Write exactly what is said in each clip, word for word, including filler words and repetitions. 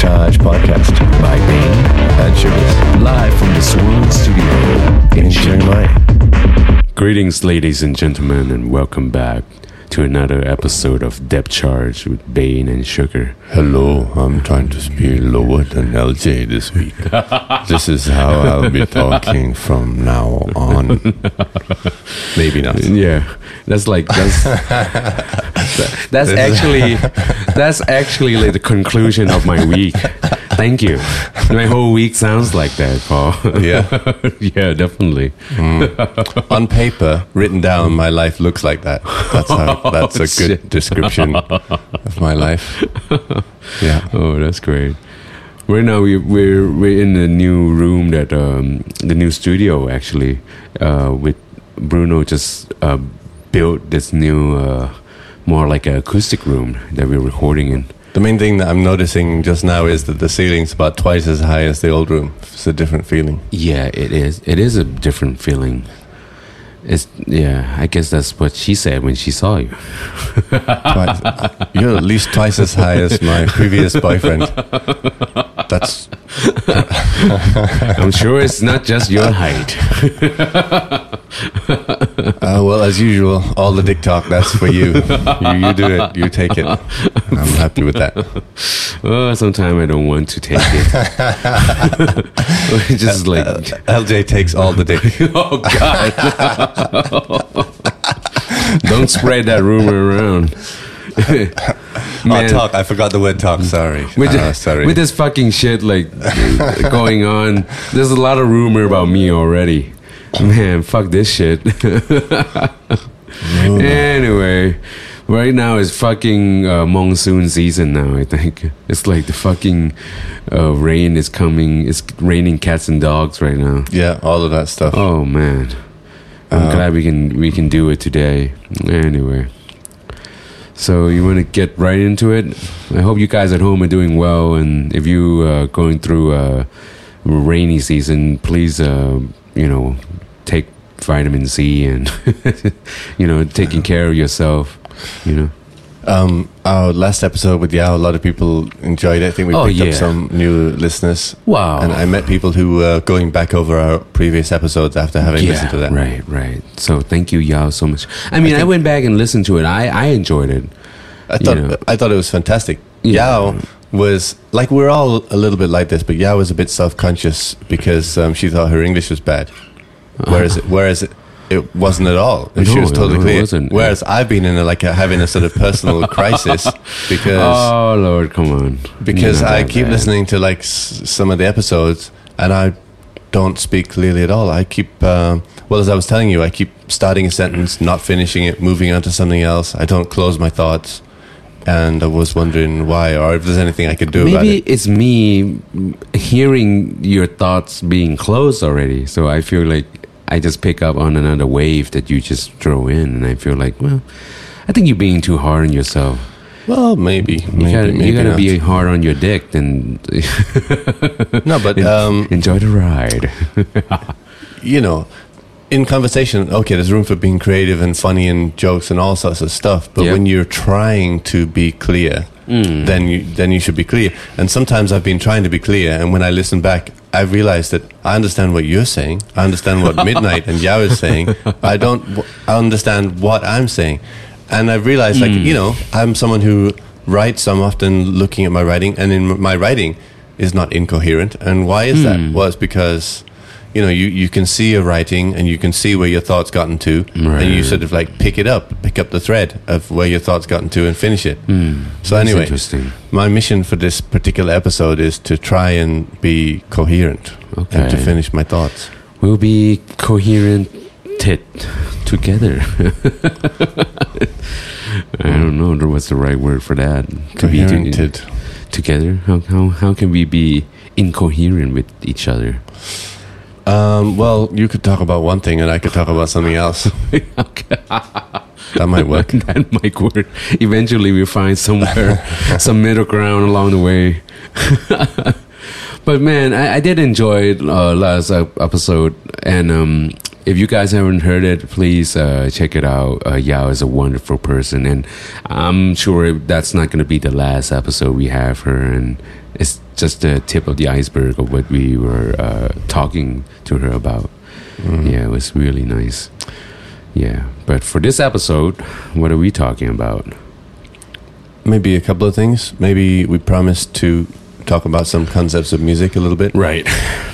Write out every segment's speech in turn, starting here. Charge Podcast by Bain and Sugar, live from the Swoon Studio in Chiang Mai. Greetings, ladies and gentlemen, and welcome back to another episode of Depth Charge with Bain and Sugar. Hello, I'm trying to speak lower than L J this week. This is how I'll be talking from now on. Maybe not. Yeah, that's like that's that's actually that's actually like the conclusion of my week. Thank you. My whole week sounds like that, Paul. Yeah, yeah, definitely. Mm. On paper, written down, my life looks like that. That's how. That's a good description of my life. Yeah. Oh, that's great. Right now we, we're we're in the new room that um, the new studio actually. Uh, with Bruno just uh, built this new, uh, more like an acoustic room that we're recording in. The main thing that I'm noticing just now is that the ceiling's about twice as high as the old room. It's a different feeling. Yeah, it is. It is a different feeling. It's, yeah, I guess that's what she said when she saw you. Twice. You're at least twice as high as my previous boyfriend. That's. I'm sure it's not just your height. Uh, well, as usual, all the dick talk, that's for you. You, you do it, you take it. I'm happy with that. Oh, sometimes I don't want to take it. Just like L J takes all the dick. Oh, God. Don't spread that rumor around. Man, oh, talk. I forgot the word talk. Sorry. With, uh, sorry. With this fucking shit like going on, there's a lot of rumor about me already. Man, fuck this shit. Anyway, right now is fucking uh, monsoon season now, I think. It's like the fucking uh, rain is coming. It's raining cats and dogs right now. Yeah, all of that stuff. Oh, man. I'm um, glad we can we can do it today. Anyway, so you want to get right into it? I hope you guys at home are doing well, and if you are uh, going through a rainy season, please, uh, you know, take vitamin C and you know, taking care of yourself. You know, um, our last episode with Yao, a lot of people enjoyed it. I think we oh, picked yeah. up some new listeners. Wow! And I met people who were going back over our previous episodes after having yeah, listened to that. Right, right. So thank you, Yao, so much. I mean, I, I went back and listened to it. I, I enjoyed it. I thought you know. I thought it was fantastic. Yeah. Yao was like, we're all a little bit like this, but Yao was a bit self-conscious because um, she thought her English was bad. Whereas, uh-huh. whereas it, it wasn't at all. No, she was totally no, clear. Wasn't. Whereas I've been in a, like a, having a sort of personal crisis because oh Lord, come on! Because I keep bad. listening to like s- some of the episodes and I don't speak clearly at all. I keep uh, well, as I was telling you, I keep starting a sentence, not finishing it, moving on to something else. I don't close my thoughts, and I was wondering why, or if there's anything I could do Maybe about it. Maybe it's me hearing your thoughts being closed already, so I feel like. I just pick up on another wave that you just throw in, and I feel like, well, I think you're being too hard on yourself. Well, maybe. You maybe, gotta, maybe you gotta be hard on your dick, then. No, but en- um, enjoy the ride. You know, in conversation, okay, there's room for being creative and funny and jokes and all sorts of stuff. But yep. when you're trying to be clear, mm. then you then you should be clear. And sometimes I've been trying to be clear, and when I listen back, I realized that I understand what you're saying. I understand what Midnight and Yao is saying. I don't w- I understand what I'm saying. And I realized, like, mm. you know, I'm someone who writes. I'm often looking at my writing, and in my writing is not incoherent. And why is mm. that? Well, it's because, you know, you, you can see your writing and you can see where your thoughts gotten to. Right. And you sort of, like, pick it up, pick up the thread of where your thoughts gotten to and finish it. Mm. So that's anyway, interesting. My mission for this particular episode is to try and be coherent okay. and to finish my thoughts. We'll be coherent tit together. I don't know what's the right word for that. Coherent tit. Together? How, how, how can we be incoherent with each other? Um, well, you could talk about one thing and I could talk about something else. Okay. That might work. That might work. Eventually we'll find somewhere, some middle ground along the way. But man, I, I did enjoy uh, last episode, and um, if you guys haven't heard it, please uh, check it out. Uh, Yao is a wonderful person, and I'm sure that's not going to be the last episode we have her, and it's just the tip of the iceberg of what we were uh, talking to her about. Mm-hmm. Yeah, it was really nice. Yeah, but for this episode, what are we talking about? Maybe a couple of things. Maybe we promised to talk about some concepts of music a little bit. Right.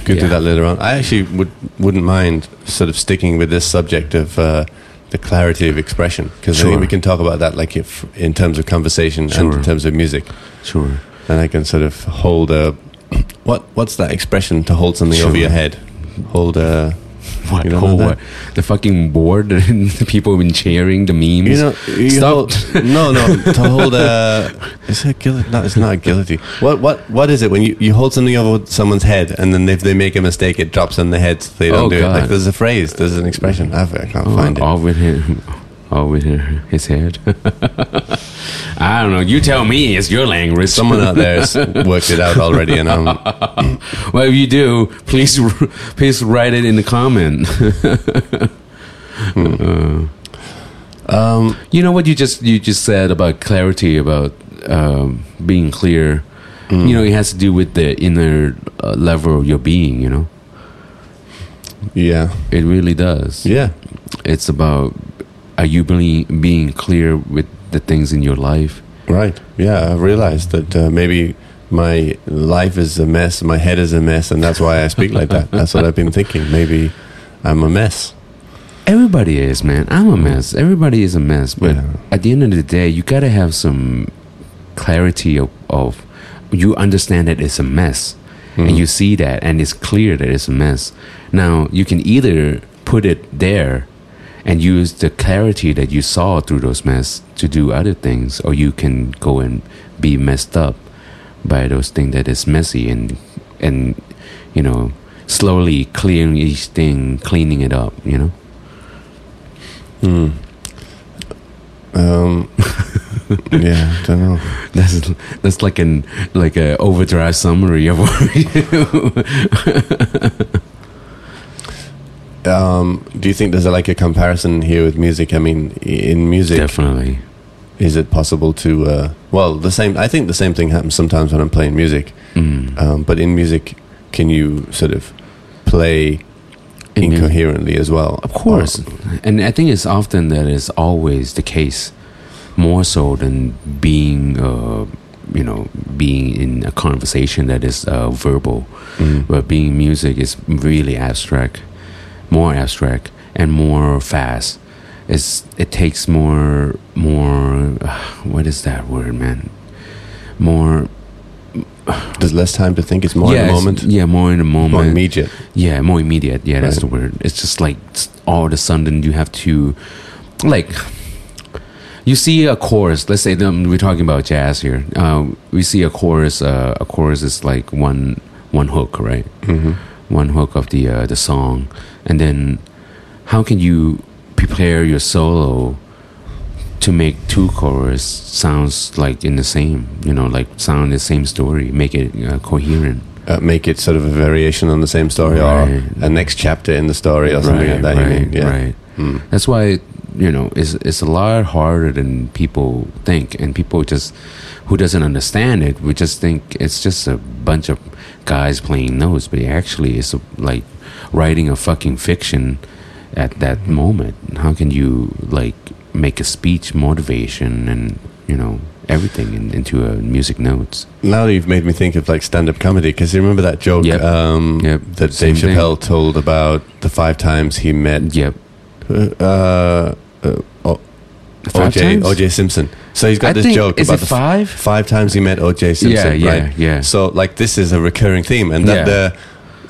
Could yeah. do that later on. I actually would, wouldn't mind sort of sticking with this subject of uh, the clarity of expression, because sure. I think we can talk about that like if, in terms of conversation sure. and in terms of music. Sure. And I can sort of hold a... what What's that expression to hold something sure. over your head? Hold a... What, you know what? The fucking board and the people been sharing the memes. You know, you Stop. Hold, no, no. To hold a... Is it a guillotine? No, it's not a guillotine. What, what, what is it when you, you hold something over someone's head and then if they make a mistake, it drops on their head so they don't oh, do God. It? Like, there's a phrase. There's an expression. I can't oh, find it. All with him. All with his head. I don't know. You tell me. It's your language. Someone out there has worked it out already, and I'm. Well, if you do, please, please write it in the comment. hmm. uh, um, you know what you just you just said about clarity, about um, being clear. Mm. You know, it has to do with the inner uh, level of your being. You know. Yeah, it really does. Yeah, it's about. Are you really being clear with the things in your life? Right. Yeah, I realized that uh, maybe my life is a mess, my head is a mess, and that's why I speak like that. That's what I've been thinking. Maybe I'm a mess. Everybody is, man. I'm a mess. Everybody is a mess. But yeah. at the end of the day, you got to have some clarity of, of you understand that it's a mess, mm-hmm. and you see that, and it's clear that it's a mess. Now, you can either put it there and use the clarity that you saw through those mess to do other things, or you can go and be messed up by those things that is messy, and and you know, slowly clearing each thing, cleaning it up, you know. Hmm. Um. Yeah, I don't know. That's that's like an like a overdrive summary of what you. Um, do you think there's a, like a comparison here with music? I mean, in music, definitely. Is it possible to? Uh, well, the same. I think the same thing happens sometimes when I'm playing music. Mm. Um, but in music, can you sort of play in incoherently music? As well? Of course. Or, and I think it's often that is always the case, more so than being, uh, you know, being in a conversation that is uh, verbal. Mm. But being music is really abstract. More abstract and more fast. It's, it takes more, more. Uh, what is that word, man? More. Uh, There's less time to think. It's more yeah, in the moment. Yeah, more in the moment. More immediate. Yeah, more immediate. Yeah, right. That's the word. It's just like all of a sudden you have to, like, you see a chorus. Let's say um, we're talking about jazz here. Uh, we see a chorus. Uh, a chorus is like one one hook, right? Mm-hmm. One hook of the uh, the song, and then how can you prepare your solo to make two chorus sounds like in the same, you know, like sound the same story, make it uh, coherent, uh, make it sort of a variation on the same story, right. or a next chapter in the story, or something right, like that. Right, you mean? Yeah. Right. Hmm. That's why, you know, it's it's a lot harder than people think, and people just who doesn't understand it, we just think it's just a bunch of guys playing notes, but actually it's a, like writing a fucking fiction at that moment. How can you like make a speech, motivation, and you know everything in, into a music notes? Now you've made me think of like stand-up comedy, because you remember that joke yep. Um, yep. that Same Dave Chappelle thing. Told about the five times he met yep uh, uh, oh, O J Simpson. So he's got I this think, joke is about it five five times he met O J Simpson. Yeah, yeah, right? yeah. So like this is a recurring theme, and that yeah. the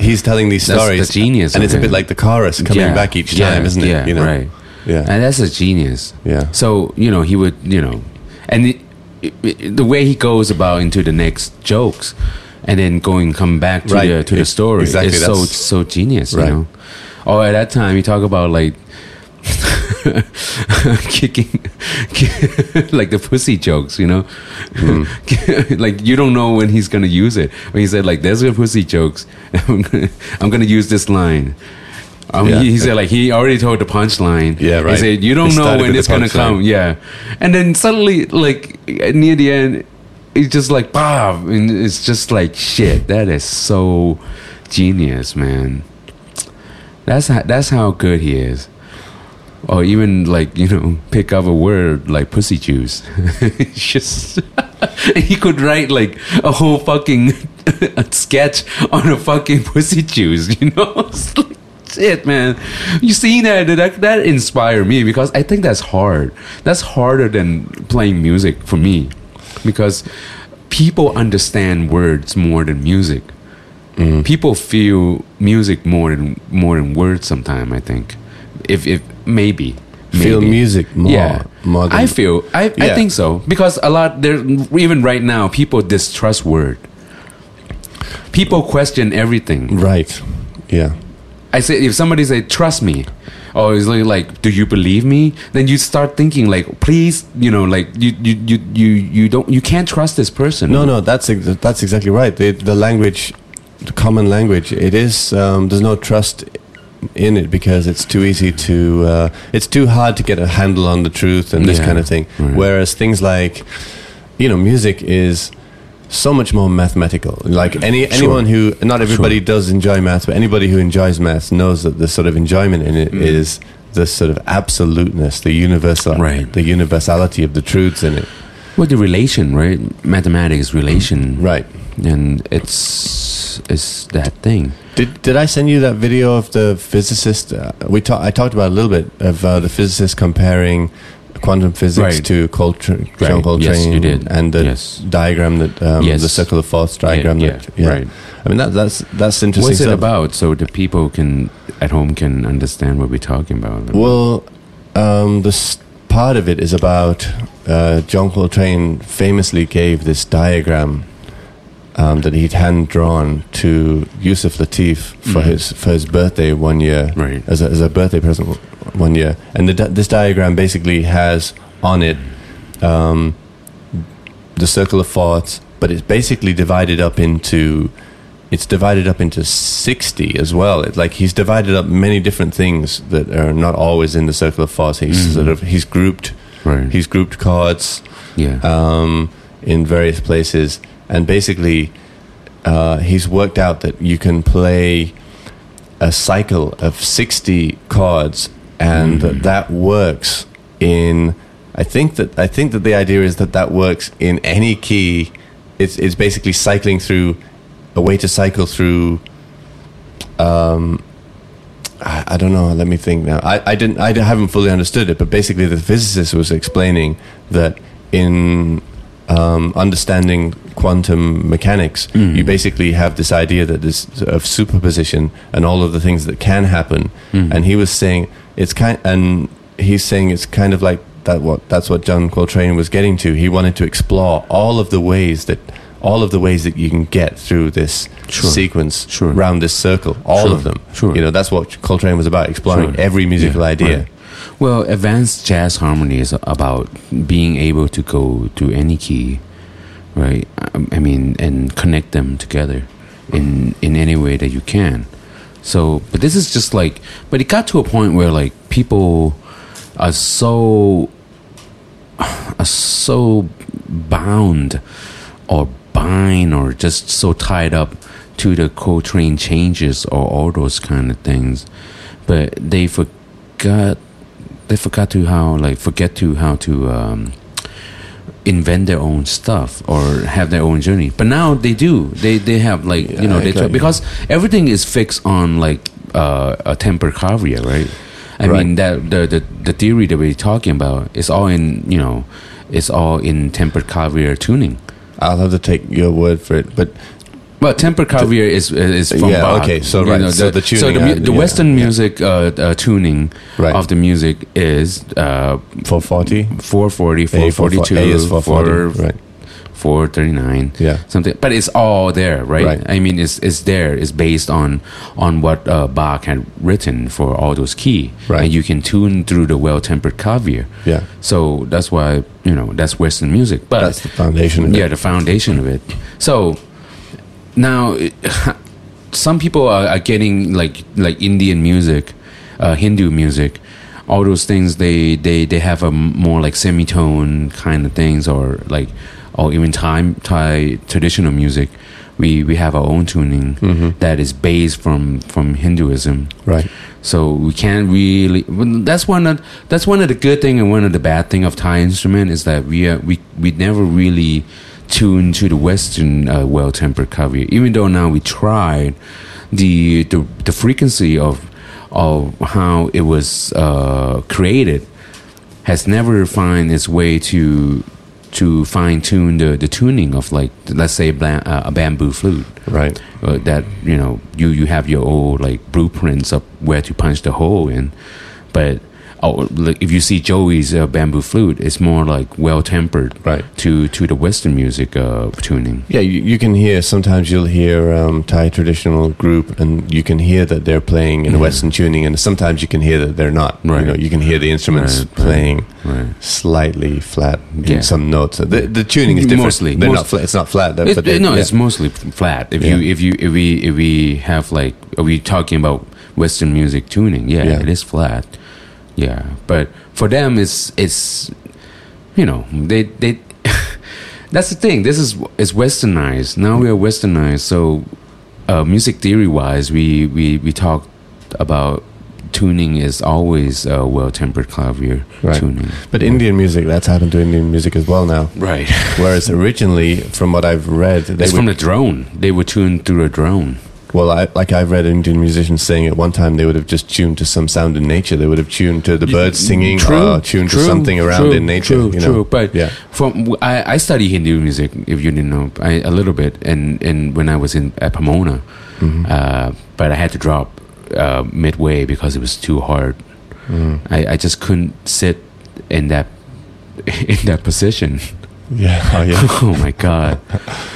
he's telling these that's stories, the genius, and it's him. A bit like the chorus coming yeah, back each yeah, time, isn't yeah, it? You know, right? Yeah, and that's a genius. Yeah. So you know he would, you know, and it, it, it, the way he goes about into the next jokes, and then going come back to right. the to it, the story exactly, is so so genius. Right. You know, or at that time you talk about like. Kicking like the pussy jokes, you know. Mm. Like you don't know when he's gonna use it. When he said like, "There's the pussy jokes," I'm gonna, I'm gonna use this line. I mean, yeah. he, he said, like, he already told the punchline. Yeah, right. He said, you don't it know when it's going to come. Yeah. And then suddenly, like, near the end, it's just like, bam. And it's just like, shit, that is so genius, man. That's how, that's how good he is. Or even, like, you know, pick up a word like pussy juice. It's just... He could write, like, a whole fucking sketch on a fucking pussy juice, you know? Shit, man. You see that, that? That inspired me because I think that's hard. That's harder than playing music for me because people understand words more than music. Mm. People feel music more than more than words sometimes, I think. If, if maybe... Maybe. Feel music more, yeah. more than I feel I, yeah. I think so because a lot there even right now people distrust word, people question everything, right? Yeah. I say if somebody say trust me or is like do you believe me, then you start thinking like please, you know, like you you you you, you don't you can't trust this person. No, no, that's ex- that's exactly right. It, the language, the common language, it is um, there's no trust in it because it's too easy to uh, it's too hard to get a handle on the truth and this yeah, kind of thing right. Whereas things like, you know, music is so much more mathematical, like any sure. anyone who not everybody sure. does enjoy math, but anybody who enjoys math knows that the sort of enjoyment in it mm. is the sort of absoluteness, the universal right. the universality of the truths in it. Well, the relation, right? Mathematics relation, right? And it's it's that thing. Did did I send you that video of the physicist? Uh, we ta- I talked about a little bit of uh, the physicist comparing quantum physics right. to Coltra- right. John Coltrane. Yes, you did. And the yes. diagram that um, yes. the circle of fourths diagram. Yeah, yeah. That, yeah. Right. I mean that that's that's interesting. What's it stuff. About? So the people can at home can understand what we're talking about. Well, um, the st- part of it is about uh, John Coltrane famously gave this diagram. Um, that he'd hand drawn to Yusuf Lateef for mm. his for his birthday one year, right. as a, as a birthday present one year, and the, this diagram basically has on it um, the circle of fourths, but it's basically divided up into it's divided up into sixty as well. It, like he's divided up many different things that are not always in the circle of fourths. He's mm. sort of he's grouped, right. he's grouped chords, yeah, um, in various places. And basically, uh, he's worked out that you can play a cycle of sixty chords, and mm. that works in. I think that I think that the idea is that that works in any key. It's it's basically cycling through a way to cycle through. Um, I, I don't know. Let me think now. I, I didn't. I haven't fully understood it, but basically, the physicist was explaining that in. Um, understanding quantum mechanics, mm. you basically have this idea that this of superposition and all of the things that can happen. Mm. And he was saying it's kind, and he's saying it's kind of like that. What that's what John Coltrane was getting to. He wanted to explore all of the ways that all of the ways that you can get through this sure. sequence sure. round this circle. All sure. of them. Sure. You know, that's what Coltrane was about, exploring sure. every musical yeah. idea. Right. Well, advanced jazz harmony is about being able to go to any key, right? I mean, and connect them together in in any way that you can. So, but this is just like, but it got to a point where like people are so are so bound or bind or just so tied up to the Coltrane changes or all those kind of things, but they forgot. They forgot to how like forget to how to um, invent their own stuff or have their own journey. But now they do. They they have like you know I they try, because everything is fixed on like uh, a tempered clavier, right? I right. mean that the, the the theory that we're talking about is all in you know it's all in tempered clavier tuning. I'll have to take your word for it, but. Well, tempered clavier is is from yeah, Bach. Okay, so right, you know, the, so the tuning, so the, mu- the yeah, Western music yeah. uh, uh, tuning right. of the music is uh, four forty, four forty, four forty two, four forty, four thirty nine, yeah, something. But it's all there, right? right? I mean, it's it's there. It's based on on what uh, Bach had written for all those keys, right. and you can tune through the well-tempered clavier. Yeah, so that's why you know that's Western music, but that's the foundation. Of yeah, it. the foundation of it. So. Now, it, some people are, are getting like like Indian music uh, Hindu music, all those things, they, they, they have a more like semitone kind of things, or like, or even time Thai traditional music. We we have our own tuning mm-hmm. that is based from, from Hinduism, right? So we can't really. That's one of that's one of the good thing and one of the bad thing of Thai instrument is that we are, we we never really tune to the Western uh, well-tempered clavier. Even though now we tried the the, the frequency of of how it was uh, created has never found its way to. To fine tune the, the tuning of, like, let's say blan- uh, a bamboo flute, right? Uh, that, you know, you, you have your old like blueprints of where to punch the hole in, but oh, like, if you see Joey's uh, bamboo flute, it's more like well tempered, right? To to the Western music uh, tuning. Yeah, you, you can hear sometimes you'll hear um, Thai traditional group, and you can hear that they're playing in mm-hmm. Western tuning, and sometimes you can hear that they're not. Right. You know, you can hear the instruments right, playing. Right. Right. Slightly flat in yeah. some notes. The, the tuning is different. Mostly, they're most, not flat. It's not flat. It, but no, yeah. it's mostly flat. If yeah. you, if you, if we, if we have like, are we talking about Western music tuning? Yeah, yeah, it is flat. Yeah, but for them, it's it's, you know, they they. That's the thing. This is it's westernized. Now we are westernized. So, uh, music theory wise, we we we talk about. Tuning is always uh, well-tempered clavier right. tuning. But Indian music, that's happened to Indian music as well now. Right. Whereas originally, from what I've read... They it's would, from the drone. They were tuned through a drone. Well, I, like I've read Indian musicians saying at one time they would have just tuned to some sound in nature. They would have tuned to the birds singing true, or tuned true, to something around true, in nature. True, you know? True. But yeah. from, I, I study Hindu music, if you didn't know, I, a little bit, and, and when I was in at Pomona. Mm-hmm. Uh, but I had to drop... Uh, midway because it was too hard. Mm. I, I just couldn't sit in that in that position. Yeah. Oh, yeah. Oh my god,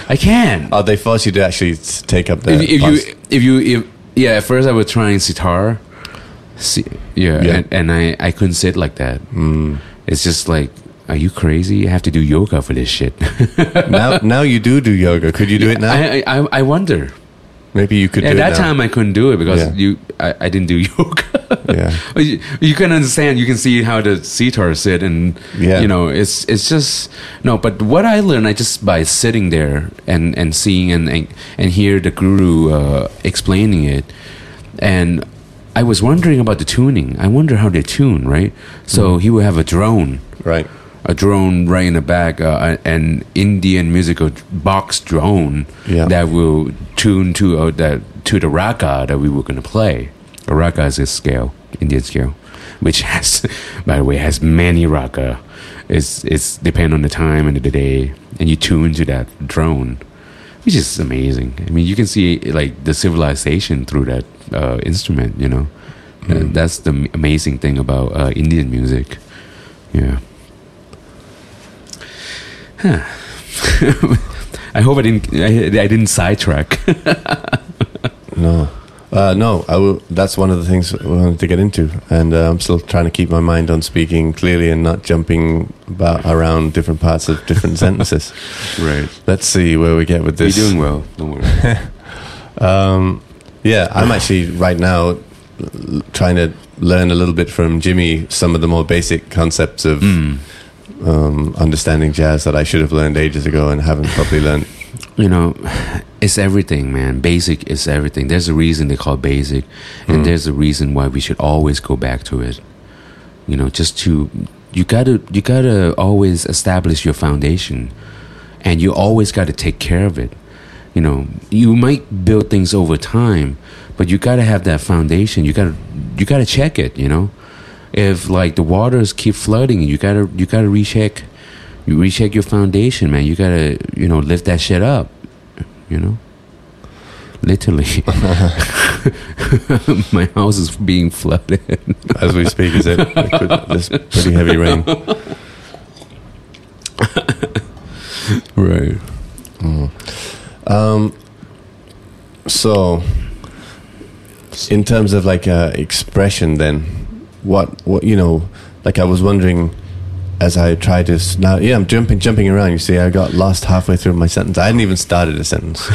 I can't. Oh, they force you to actually take up the. If, if you, if you, if, yeah. At first, I was trying sitar. See, yeah, yeah. And, and I, I couldn't sit like that. Mm. It's just like. Are you crazy? You have to do yoga for this shit. now, now you do do yoga. Could you do yeah, it now? I, I, I wonder. Maybe you could. At do that it time, I couldn't do it because yeah. you, I, I didn't do yoga. yeah, you, you can understand. You can see how the sitar sit, and yeah. you know, it's it's just no. But what I learned, I just by sitting there and, and seeing and, and and hear the guru uh, explaining it, and I was wondering about the tuning. I wonder how they tune, right? So mm. he would have a drone, right? A drone right in the back, uh, an Indian musical box drone yeah. that will tune to uh, that to the raga that we were going to play. A raga is a scale, Indian scale, which has, by the way, has many raga. It's it's depend on the time and the day, and you tune to that drone, which is amazing. I mean, you can see like the civilization through that uh, instrument. You know, mm. uh, that's the amazing thing about uh, Indian music. Yeah. Huh. I hope I didn't. I, I didn't sidetrack. no, uh, no. I will, that's one of the things I wanted to get into, and uh, I'm still trying to keep my mind on speaking clearly and not jumping about around different parts of different sentences. Right. Let's see where we get with this. You're doing well. Don't worry. um, yeah, I'm actually right now trying to learn a little bit from Jimmy some of the more basic concepts of. Mm. Um, understanding jazz that I should have learned ages ago and haven't probably learned. You know, it's everything, man. Basic is everything. There's a reason they call it basic, and mm. there's a reason why we should always go back to it. You know, just to you gotta you gotta always establish your foundation, and you always gotta take care of it. You know, you might build things over time, but you gotta have that foundation. You gotta you gotta check it. You know. If like the waters keep flooding, you gotta you gotta recheck, you recheck your foundation, man. You gotta you know lift that shit up, you know. Literally, my house is being flooded as we speak. Is it? There's pretty heavy rain. Right. Mm. Um. So, in terms of like uh, expression, then. What, what you know, like I was wondering as I try to now, yeah, I'm jumping, jumping around. You see, I got lost halfway through my sentence. I hadn't even started a sentence.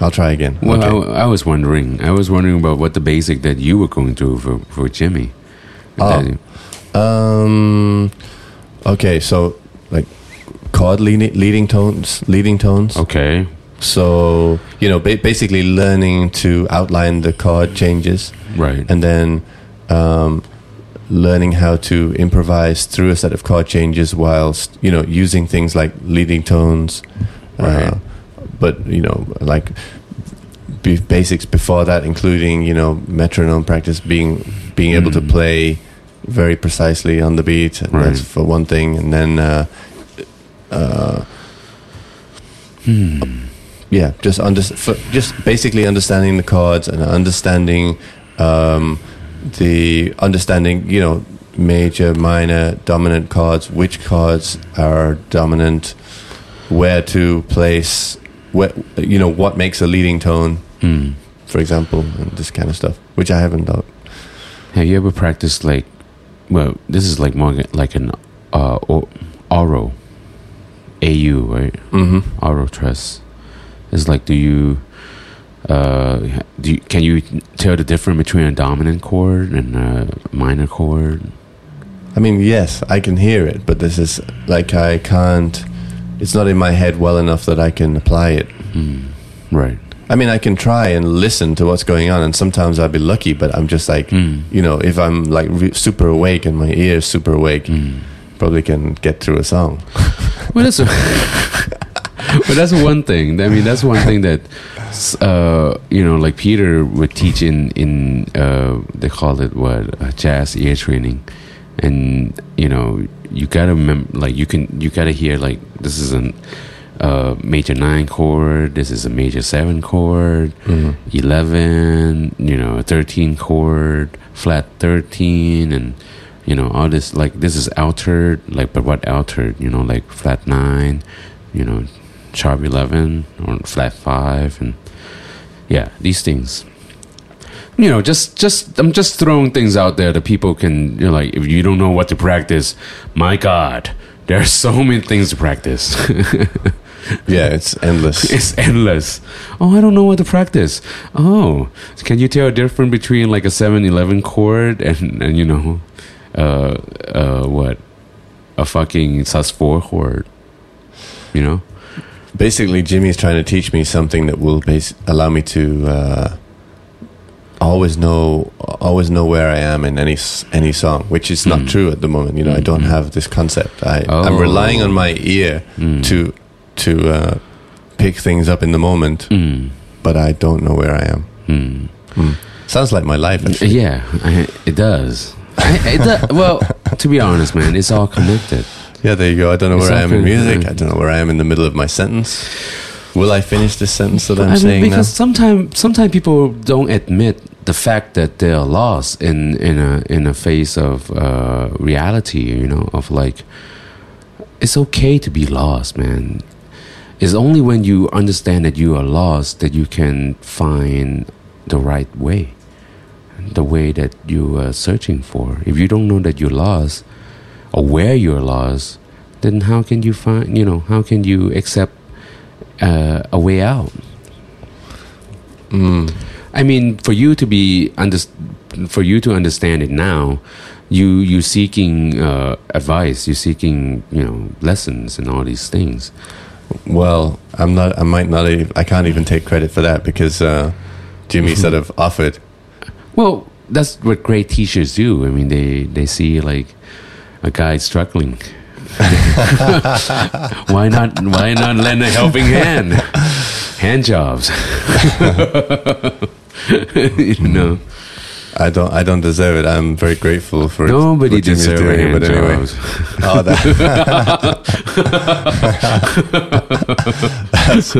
I'll try again. Well, okay. I, I was wondering. I was wondering about what the basic that you were going through for for Jimmy. Oh, um, okay. So like chord leading, leading tones, leading tones. Okay. So you know, ba- basically learning to outline the chord changes, right? And then, um. learning how to improvise through a set of chord changes whilst, you know, using things like leading tones. Right. Uh, but, you know, like b- basics before that, including, you know, metronome practice, being being able mm. to play very precisely on the beat. Right. That's for one thing. And then, uh, uh, hmm. yeah, just under- for just basically understanding the chords and understanding... Um, the understanding, you know, major, minor, dominant chords, which chords are dominant, where to place, where, you know, what makes a leading tone, mm. for example, and this kind of stuff, which I haven't done. Have you ever practiced, like, well, this is like more like an uh, aural, A U, right? Mm-hmm. Aural truss. It's like, do you... Uh, do you, can you tell the difference between a dominant chord and a minor chord? I mean, yes, I can hear it, but this is like I can't. It's not in my head well enough that I can apply it. Mm, right. I mean, I can try and listen to what's going on, and sometimes I'll be lucky. But I'm just like, mm. you know, if I'm like re- super awake and my ear's super awake, mm. probably can get through a song. Well, that's. A- But that's one thing. I mean, that's one thing that, uh, you know, like Peter would teach in, in uh, they call it what, uh, jazz ear training. And, you know, you got to remember, like, you can, you got to hear, like, this is a uh, major nine chord, this is a major seven chord, mm-hmm. eleven, you know, thirteen chord, flat thirteen, and, you know, all this, like, this is altered, like, but what altered, you know, like flat nine, you know, sharp eleven or flat five, and yeah, these things, you know, just just I'm just throwing things out there that people can, you know, like, if you don't know what to practice, my god, there are so many things to practice. Yeah, it's endless. It's endless. Oh, I don't know what to practice. Oh, can you tell a difference between like a seven eleven chord and, and you know, uh uh what, a fucking sus four chord, you know? Basically, Jimmy's trying to teach me something that will bas- allow me to uh, always know, always know where I am in any any song, which is not mm. true at the moment. You know, mm. I don't have this concept. I, oh. I'm relying on my ear mm. to to uh, pick things up in the moment, mm. but I don't know where I am. Mm. Mm. Sounds like my life, actually. Yeah, I, it does. I, it does. Well, to be honest, man, it's all connected. Yeah, there you go. I don't know where exactly. I am in music. I don't know where I am in the middle of my sentence. Will I finish this sentence that I'm I mean, saying because now? Because sometimes, sometimes people don't admit the fact that they're lost in in a in a face of uh, reality. You know, of like, it's okay to be lost, man. It's only when you understand that you are lost that you can find the right way, the way that you are searching for. If you don't know that you're lost, or where you're lost, then how can you find, you know, how can you accept uh, a way out? Mm. I mean, for you to be, under, for you to understand it now, you, you seeking uh, advice, you seeking, you know, lessons and all these things. Well, I'm not, I might not, even, I can't even take credit for that because uh, Jimmy sort of offered. Well, that's what great teachers do. I mean, they, they see like, a guy struggling. Why not? Why not lend a helping hand? Hand jobs. You know, I don't. I don't deserve it. I'm very grateful for nobody it, deserves doing, hand anyway. Jobs. Oh, that. that's,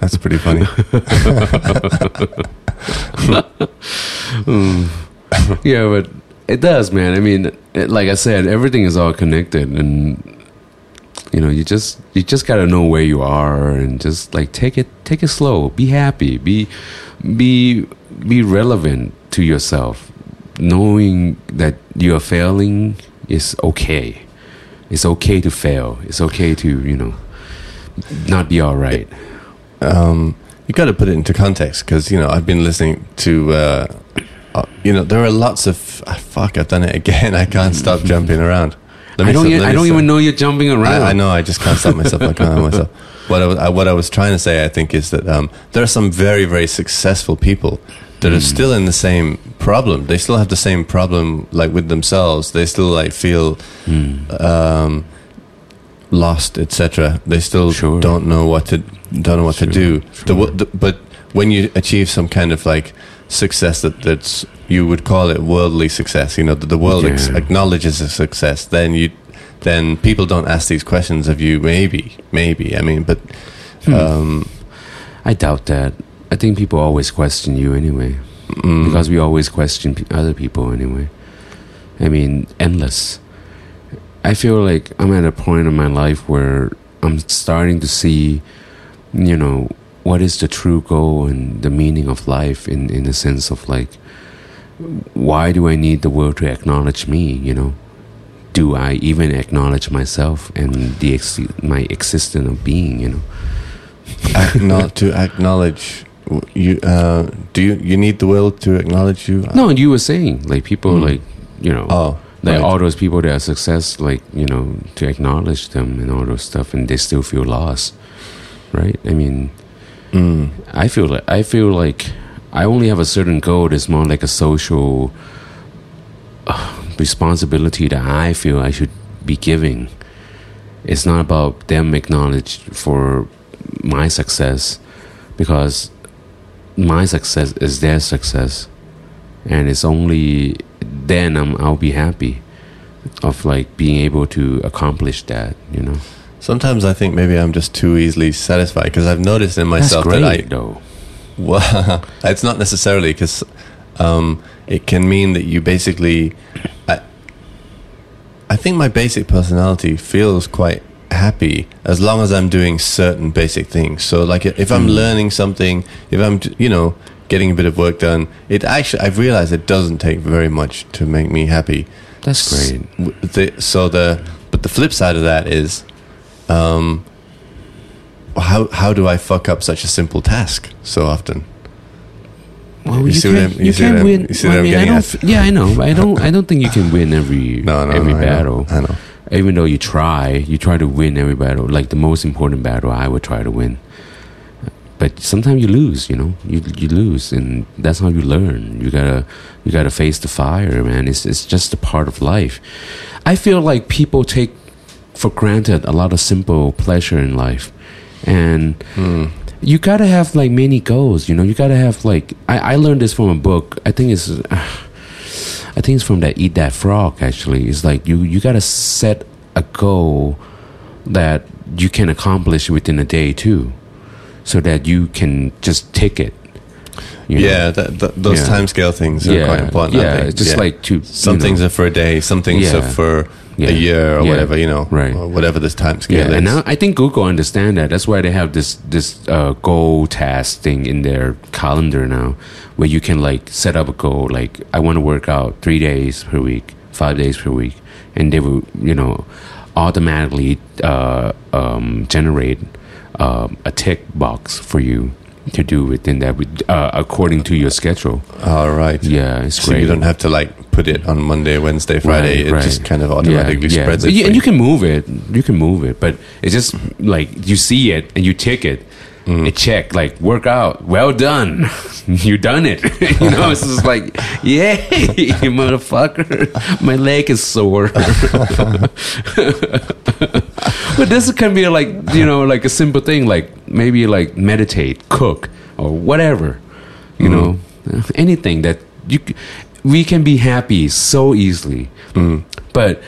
that's pretty funny. mm. Yeah, but. It does, man. I mean, it, like I said, everything is all connected, and you know, you just you just gotta know where you are, and just like take it, take it slow. Be happy. Be, be, be relevant to yourself. Knowing that you are failing is okay. It's okay to fail. It's okay to, you know, not be all right. It, um, you got to put it into context because, you know, I've been listening to, uh, uh, you know, there are lots of, uh, fuck, I've done it again. I can't stop jumping around. I don't, stop, even, I don't even know you're jumping around. I, I know. I just can't stop myself. I can't help myself. What I, was, I, what I was trying to say, I think, is that um, there are some very, very successful people that mm. are still in the same problem. They still have the same problem, like, with themselves. They still, like, feel mm. um, lost, et cetera. They still sure. don't know what to don't know what sure. to do. Sure. The, the, but when you achieve some kind of, like, success that that's you would call it worldly success, you know, that the world yeah. ex- acknowledges a success, then you then people don't ask these questions of you. Maybe maybe I mean, but hmm. um I doubt that. I think people always question you anyway, mm. because we always question pe- other people anyway. I mean, endless. I feel like I'm at a point in my life where I'm starting to see, you know, what is the true goal and the meaning of life, in, in the sense of, like, why do I need the world to acknowledge me, you know? Do I even acknowledge myself and the ex- my existence of being, you know? Acknowledge, to acknowledge, you, uh, do you, you need the world to acknowledge you? No, you were saying, like, people, mm. like, you know, oh, like right. all those people that are success, like, you know, to acknowledge them and all those stuff, and they still feel lost, right? I mean... Mm. I feel like I feel like I only have a certain goal that's more like a social uh, responsibility that I feel I should be giving. It's not about them acknowledged for my success, because my success is their success, and it's only then I'm, I'll be happy of, like, being able to accomplish that, you know. Sometimes I think maybe I'm just too easily satisfied, because I've noticed in myself That's great, that I though. Well, it's not necessarily, because um, it can mean that you basically. I, I think my basic personality feels quite happy as long as I'm doing certain basic things. So, like, if I'm mm. learning something, if I'm, you know, getting a bit of work done, it actually I've realized it doesn't take very much to make me happy. That's great. So the, so the but the flip side of that is. Um, how how do I fuck up such a simple task so often? Well, you, you see can, what I'm, you you see can what I'm, win. You see well, what I mean, I'm getting I at? Yeah, I know. I don't. I don't think you can win every no, no, every no, battle. I know, I know. Even though you try, you try to win every battle. Like, the most important battle, I would try to win. But sometimes you lose. You know, you you lose, and that's how you learn. You gotta you gotta face the fire, man. It's it's just a part of life. I feel like people take. For granted a lot of simple pleasure in life, and mm. you gotta have, like, many goals, you know. You gotta have, like, I, I learned this from a book. I think it's I think it's from that Eat That Frog, actually. It's like you you gotta set a goal that you can accomplish within a day too, so that you can just tick it. You yeah, that, that, those yeah. timescale things are yeah. quite important. Yeah, I think. just yeah. like to some you know, things are for a day, some things yeah. are for yeah. a year or yeah. whatever, you know, right. or whatever this timescale yeah. is. And now I think Google understand that. That's why they have this this uh, goal task thing in their calendar now, where you can, like, set up a goal, like, I want to work out three days per week, five days per week, and they will, you know, automatically uh, um, generate uh, a tick box for you. To do within that, uh, according to your schedule. All right. Yeah, it's so great. You don't have to, like, put it on Monday, Wednesday, Friday. Right, it right. just kind of automatically yeah, yeah. spreads it. Yeah, and you can move it. You can move it, but it's just like you see it and you tick it. Mm. It check like work out. Well done. You done it. You know, it's just like, yay, motherfucker. My leg is sore. But this can be like, you know, like a simple thing, like maybe like meditate, cook, or whatever, you mm. know, anything that you we can be happy so easily. Mm. But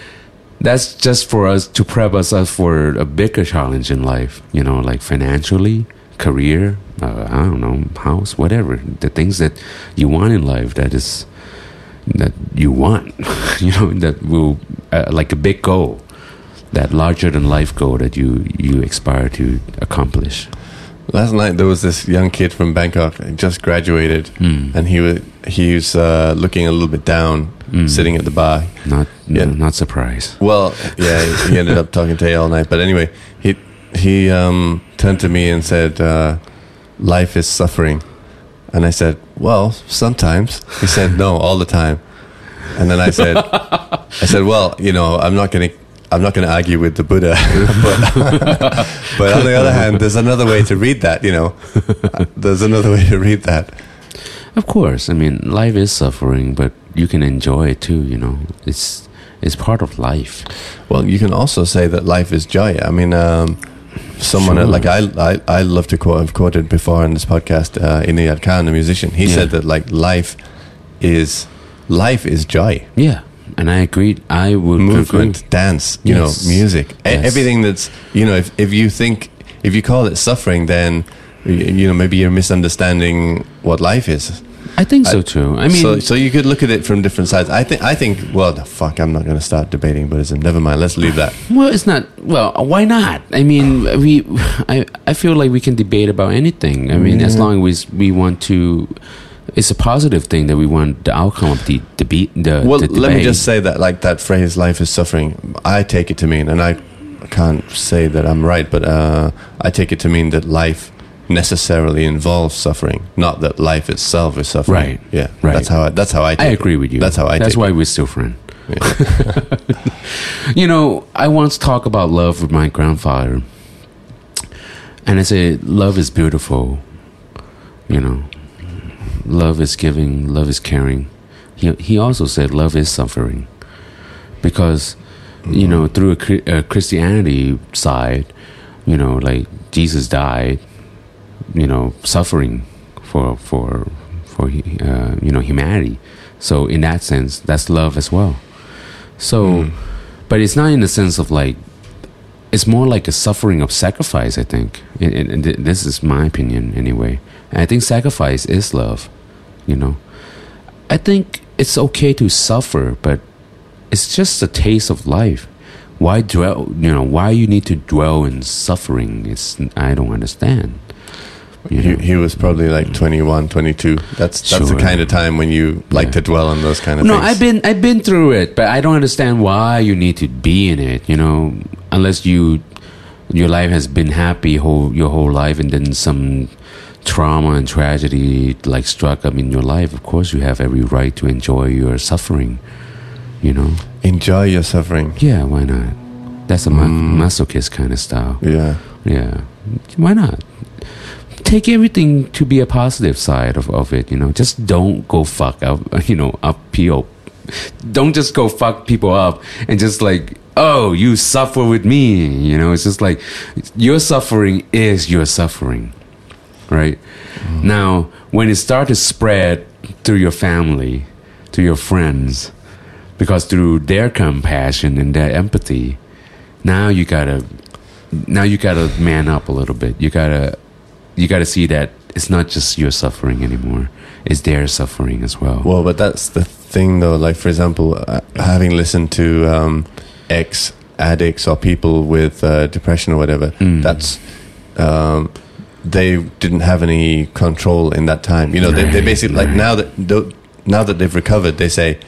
that's just for us to prep us up for a bigger challenge in life, you know, like financially, career, uh, I don't know, house, whatever, the things that you want in life that is that you want, you know, that will uh, like a big goal. That larger-than-life goal that you, you aspire to accomplish. Last night there was this young kid from Bangkok, just graduated, mm. and he was he was uh, looking a little bit down mm. sitting at the bar. Not yeah. no, not surprised. Well, yeah, he ended up talking to you all night. But anyway, he he um, turned to me and said, uh, life is suffering. And I said, well, sometimes. He said, no, all the time. And then I said, I said, well, you know, I'm not going to, I'm not going to argue with the Buddha, but, but on the other hand, there's another way to read that, you know. There's another way to read that. Of course. I mean, life is suffering, but you can enjoy it too, you know. It's it's part of life. Well, you can also say that life is joy. I mean, um, someone, sure. like I, I I love to quote, I've quoted before on this podcast, uh, Inayat Khan, the musician. He yeah. said that, like, life is, life is joy. Yeah. And I agreed. I would movement, agree. dance, you yes. know, music, yes. everything that's, you know, if, if you think, if you call it suffering, then, you know, maybe you're misunderstanding what life is. I think I, so too. I mean, so, so you could look at it from different sides. I think, I think, well, the fuck, I'm not going to start debating Buddhism. Never mind. Let's leave that. Well, it's not, well, why not? I mean, we, I, I feel like we can debate about anything. I mean, yeah. as long as we want to. It's a positive thing that we want the outcome of the debate. The, well, the debate. Let me just say that, like that phrase, life is suffering, I take it to mean, and I can't say that I'm right, but uh, I take it to mean that life necessarily involves suffering, not that life itself is suffering. Right. Yeah. Right. That's how I, that's how I take it. I agree it. with you. That's how I that's take it. That's why we're still friends. Yeah. You know, I once talked about love with my grandfather, and I said, love is beautiful, you know. Love is giving, love is caring. He he also said love is suffering, because, you know, through a, a Christianity side, you know, like Jesus died, you know, suffering for for for uh, you know, humanity. So in that sense, that's love as well. So, mm. but it's not in the sense of like, it's more like a suffering of sacrifice, I think. And, and, and this is my opinion anyway. I think sacrifice is love, you know. I think it's okay to suffer, but it's just the taste of life. Why dwell, you know, why you need to dwell in suffering? It's, I don't understand. You know? he, he was probably like twenty-one, twenty-two. That's that's sure. the kind of time when you like yeah. to dwell on those kind of no, things. No, I've been I've been through it, but I don't understand why you need to be in it, you know, unless you your life has been happy whole your whole life, and then some trauma and tragedy like struck up in your life. Of course you have every right to enjoy your suffering, you know. Enjoy your suffering. Yeah, why not? That's a mm. masochist kind of style. Yeah. Yeah. Why not? Take everything to be a positive side of, of it, you know. Just don't go fuck up, you know, up people. Don't just go fuck people up and just like, oh, you suffer with me, you know. It's just like, your suffering is your suffering. Right? Mm. Now, when it starts to spread to your family, to your friends, because through their compassion and their empathy, now you gotta, now you gotta man up a little bit. You gotta, you gotta see that it's not just your suffering anymore; it's their suffering as well. Well, but that's the thing, though. Like, for example, having listened to um, ex addicts or people with uh, depression or whatever, mm. that's. Um, they didn't have any control in that time, you know. They, they basically like now that now that they've recovered, they say,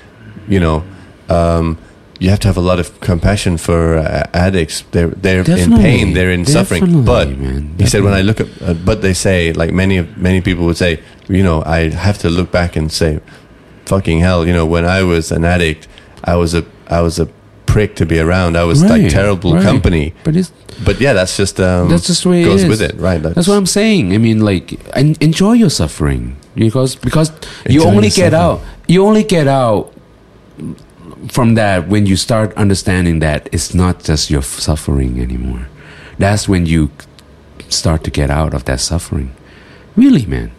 you know, um, you have to have a lot of compassion for uh, addicts. They're they're Definitely. in pain, they're in Definitely, suffering. But man. he said, when I look at, uh, but they say, like many many people would say, you know, I have to look back and say, fucking hell, you know, when I was an addict, I was a I was a prick to be around. I was right, like terrible right. company. But it's, but yeah, that's just um, that's just the way goes it is. with it, right? That's, that's what I'm saying. I mean, like, en- enjoy your suffering because because enjoy you only get suffering. out you only get out from that when you start understanding that it's not just your f- suffering anymore. That's when you start to get out of that suffering. Really, man.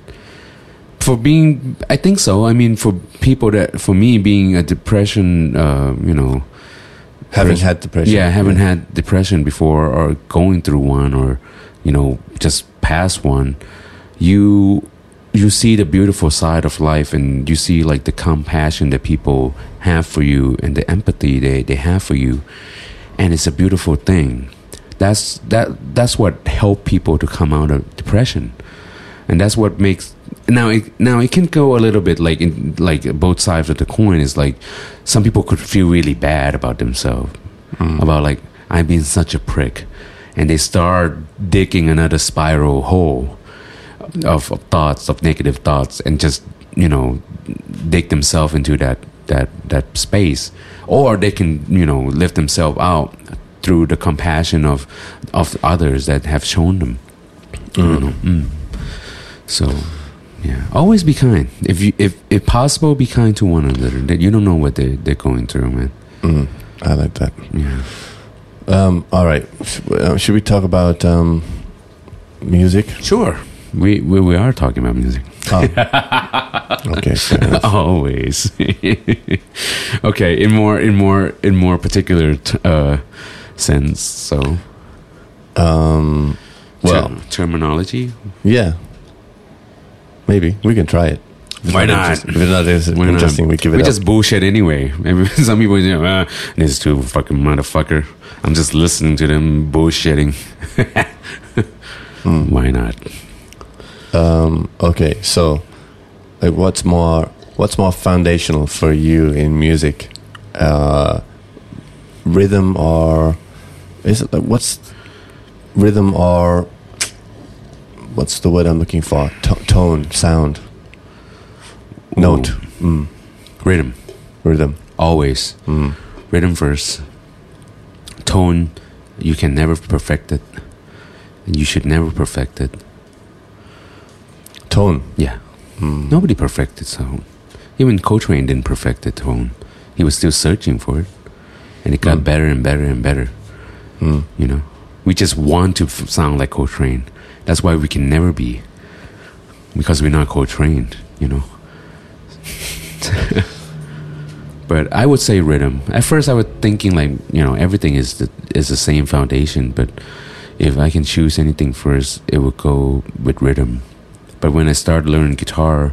For being, I think so. I mean, for people that, for me, being a depression, uh, you know. Haven't had depression. Yeah, I haven't yeah. had depression before, or going through one, or, you know, just past one. You you see the beautiful side of life, and you see like the compassion that people have for you, and the empathy they, they have for you, and it's a beautiful thing. That's that that's what helped people to come out of depression, and that's what makes now it now it can go a little bit like in, like both sides of the coin. Is like some people could feel really bad about themselves, mm. about like I'm being such a prick, and they start digging another spiral hole of, of thoughts, of negative thoughts, and just, you know, dig themselves into that that that space. Or they can, you know, lift themselves out through the compassion of of others that have shown them. Mm. You know? Mm. So. Yeah, always be kind. If you, if if possible, be kind to one another. You don't know what they they're going through, man. Mm, I like that. Yeah. Um, all right, should we talk about um, music? Sure. We we we are talking about music. Oh. Okay. Always. Okay. In more in more in more particular t- uh, sense. So. Um. Well, Term- terminology. Yeah. Maybe we can try it. If Why not? If it's not interesting, not? we give it. We up. just bullshit anyway. Some people, you know, ah, this is too fucking motherfucker. I'm just listening to them bullshitting. mm. Why not? Um, okay, so like, what's more, what's more foundational for you in music, uh, rhythm or is it like what's rhythm or What's the word I'm looking for? T- tone, sound, Ooh. note, mm. rhythm, rhythm. Always, mm. rhythm first. Tone, you can never perfect it, and you should never perfect it. Tone, yeah. Mm. Nobody perfected sound. Even Coltrane didn't perfect the tone. He was still searching for it, and it got mm. better and better and better. Mm. You know, we just want to f- sound like Coltrane. That's why we can never be, because we're not co-trained, you know. But I would say rhythm. At first, I was thinking like, you know, everything is the, is the same foundation. But if I can choose anything first, it would go with rhythm. But when I started learning guitar,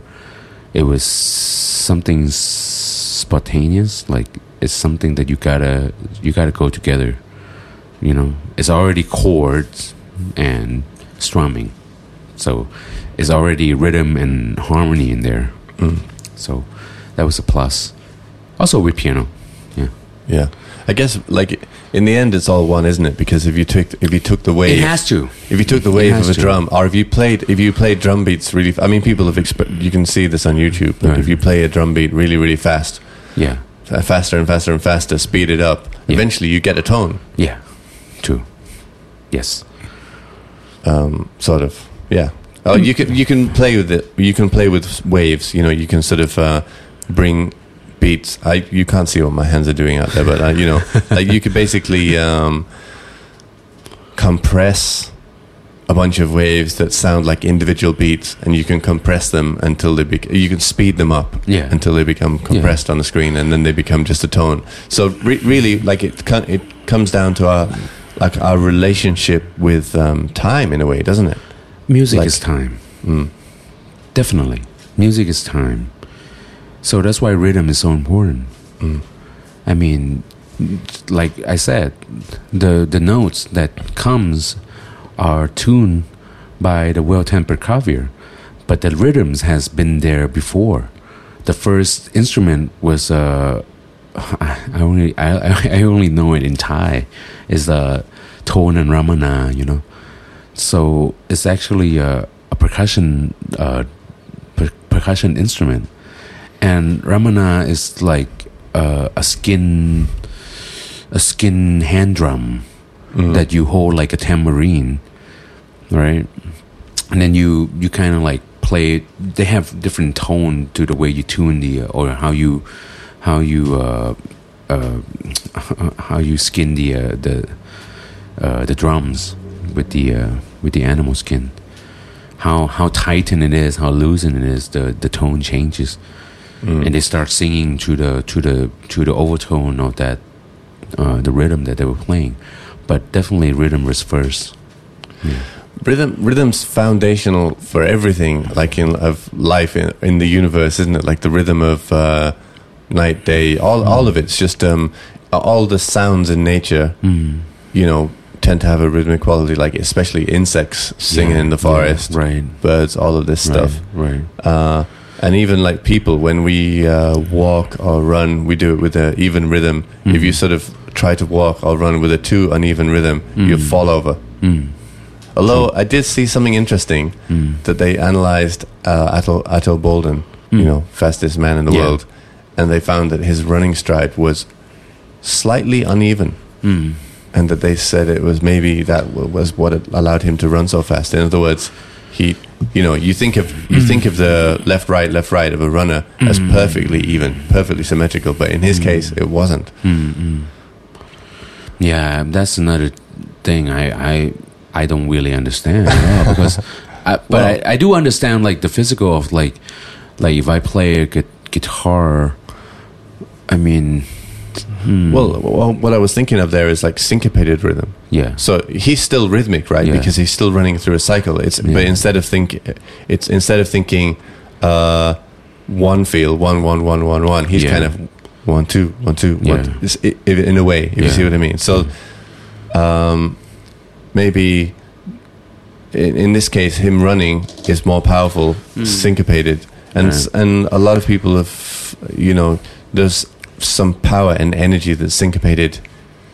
it was something spontaneous. Like it's something that you gotta you gotta go together. You know, it's already chords and strumming, so it's already rhythm and harmony in there. mm. So that was a plus. Also with piano, yeah yeah I guess like in the end it's all one, isn't it? Because if you took if you took the wave it has to if you took the wave of a to. drum, or if you played if you played drum beats really f- I mean people have exp- you can see this on YouTube, but right. if you play a drum beat really really fast, yeah faster and faster and faster, speed it up, yeah. eventually you get a tone. yeah true yes Um, sort of, yeah. Oh, you can you can play with it. You can play with waves. You know, you can sort of uh, bring beats. I you can't see what my hands are doing out there, but uh, you know, like you could basically um, compress a bunch of waves that sound like individual beats, and you can compress them until they be- you can speed them up yeah. until they become compressed yeah. on the screen, and then they become just a tone. So re- really, like it con- it comes down to our. Like our relationship with um, time, in a way, doesn't it? Music like, is time. Mm. Definitely. Music is time. So that's why rhythm is so important. Mm. I mean, like I said, the, the notes that comes are tuned by the well-tempered clavier, but the rhythms has been there before. The first instrument was... Uh, I only I, I only know it in Thai. It's the Ton and Ramana, you know. So it's actually a, a percussion uh, per- percussion instrument, and Ramana is like a, a skin a skin hand drum mm. that you hold like a tambourine, right? And then you you kind of like play. They have different tone to the way you tune the or how you. How you uh, uh, how you skin the uh, the uh, the drums with the uh, with the animal skin? How how tighten it is, how loosen it is. The, the tone changes, mm. and they start singing to the to the to the overtone of that uh, the rhythm that they were playing. But definitely, rhythm was first. Yeah. Rhythm, rhythm's foundational for everything, like in of life in, in the universe, isn't it? Like the rhythm of. Uh, Night, day, all all of it's just um, all the sounds in nature. Mm. You know, tend to have a rhythmic quality, like especially insects singing yeah, in the forest, yeah, right. birds, all of this right, stuff. Right. Uh, and even like people, when we uh, walk or run, we do it with an even rhythm. Mm-hmm. If you sort of try to walk or run with a too uneven rhythm, mm-hmm. you fall over. Mm-hmm. Although mm. I did see something interesting mm. that they analyzed uh, Atul, Atul Bolden, mm. you know, fastest man in the yeah. world, and they found that his running stride was slightly uneven, mm. and that they said it was maybe that was what it allowed him to run so fast. In other words, he, you know, you think of you mm. think of the left, right, left, right of a runner mm. as perfectly even, perfectly symmetrical, but in his mm. case, it wasn't. Mm-mm. Yeah, that's another thing. I. I I don't really understand at all because, I, but well, I, I do understand like the physical of like, like if I play a gu- guitar, I mean, hmm. well, well, what I was thinking of there is like syncopated rhythm. Yeah. So he's still rhythmic, right? Yeah. Because he's still running through a cycle. It's yeah. but instead of think, it's instead of thinking, uh, one feel, one, one, one, one, one. He's yeah. kind of one, two, one, two, yeah. one. It's, it, in a way, if yeah. you see what I mean. So, um. maybe in, in this case him running is more powerful mm. syncopated and right. and a lot of people have, you know, there's some power and energy that syncopated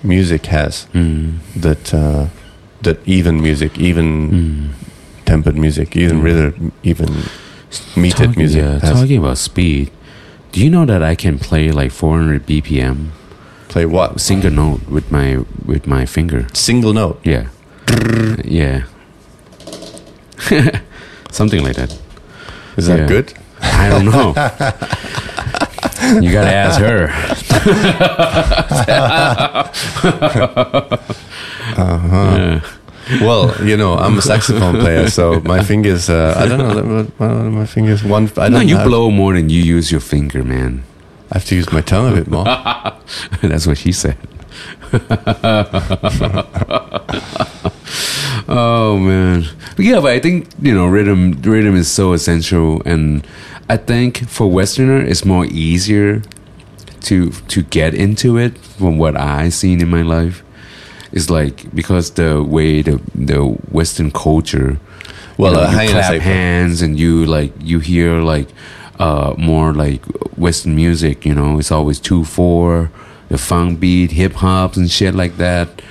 music has mm. that uh, that even music even mm. tempered music even mm. rhythm even metered talking, music yeah, has. Talking about speed, do you know that I can play like four hundred B P M play what? Single note with my with my finger. Single note? Yeah. yeah. Something like that. Is that yeah. good? I don't know. You gotta ask her. uh-huh. Yeah. Well, you know, I'm a saxophone player, so my fingers, uh, I don't know, my fingers, one, I don't know. No, you have, blow more than you use your finger, man. I have to use my tongue a bit more. That's what she said. Oh man, yeah, but I think you know rhythm. Rhythm is so essential, and I think for Westerner, it's more easier to to get into it. From what I've seen in my life, it's like because the way the the Western culture, well, you, know, uh, you hang clap on hands and you like you hear like. Uh, more like Western music, you know, it's always two four, the funk beat, hip hops and shit like that.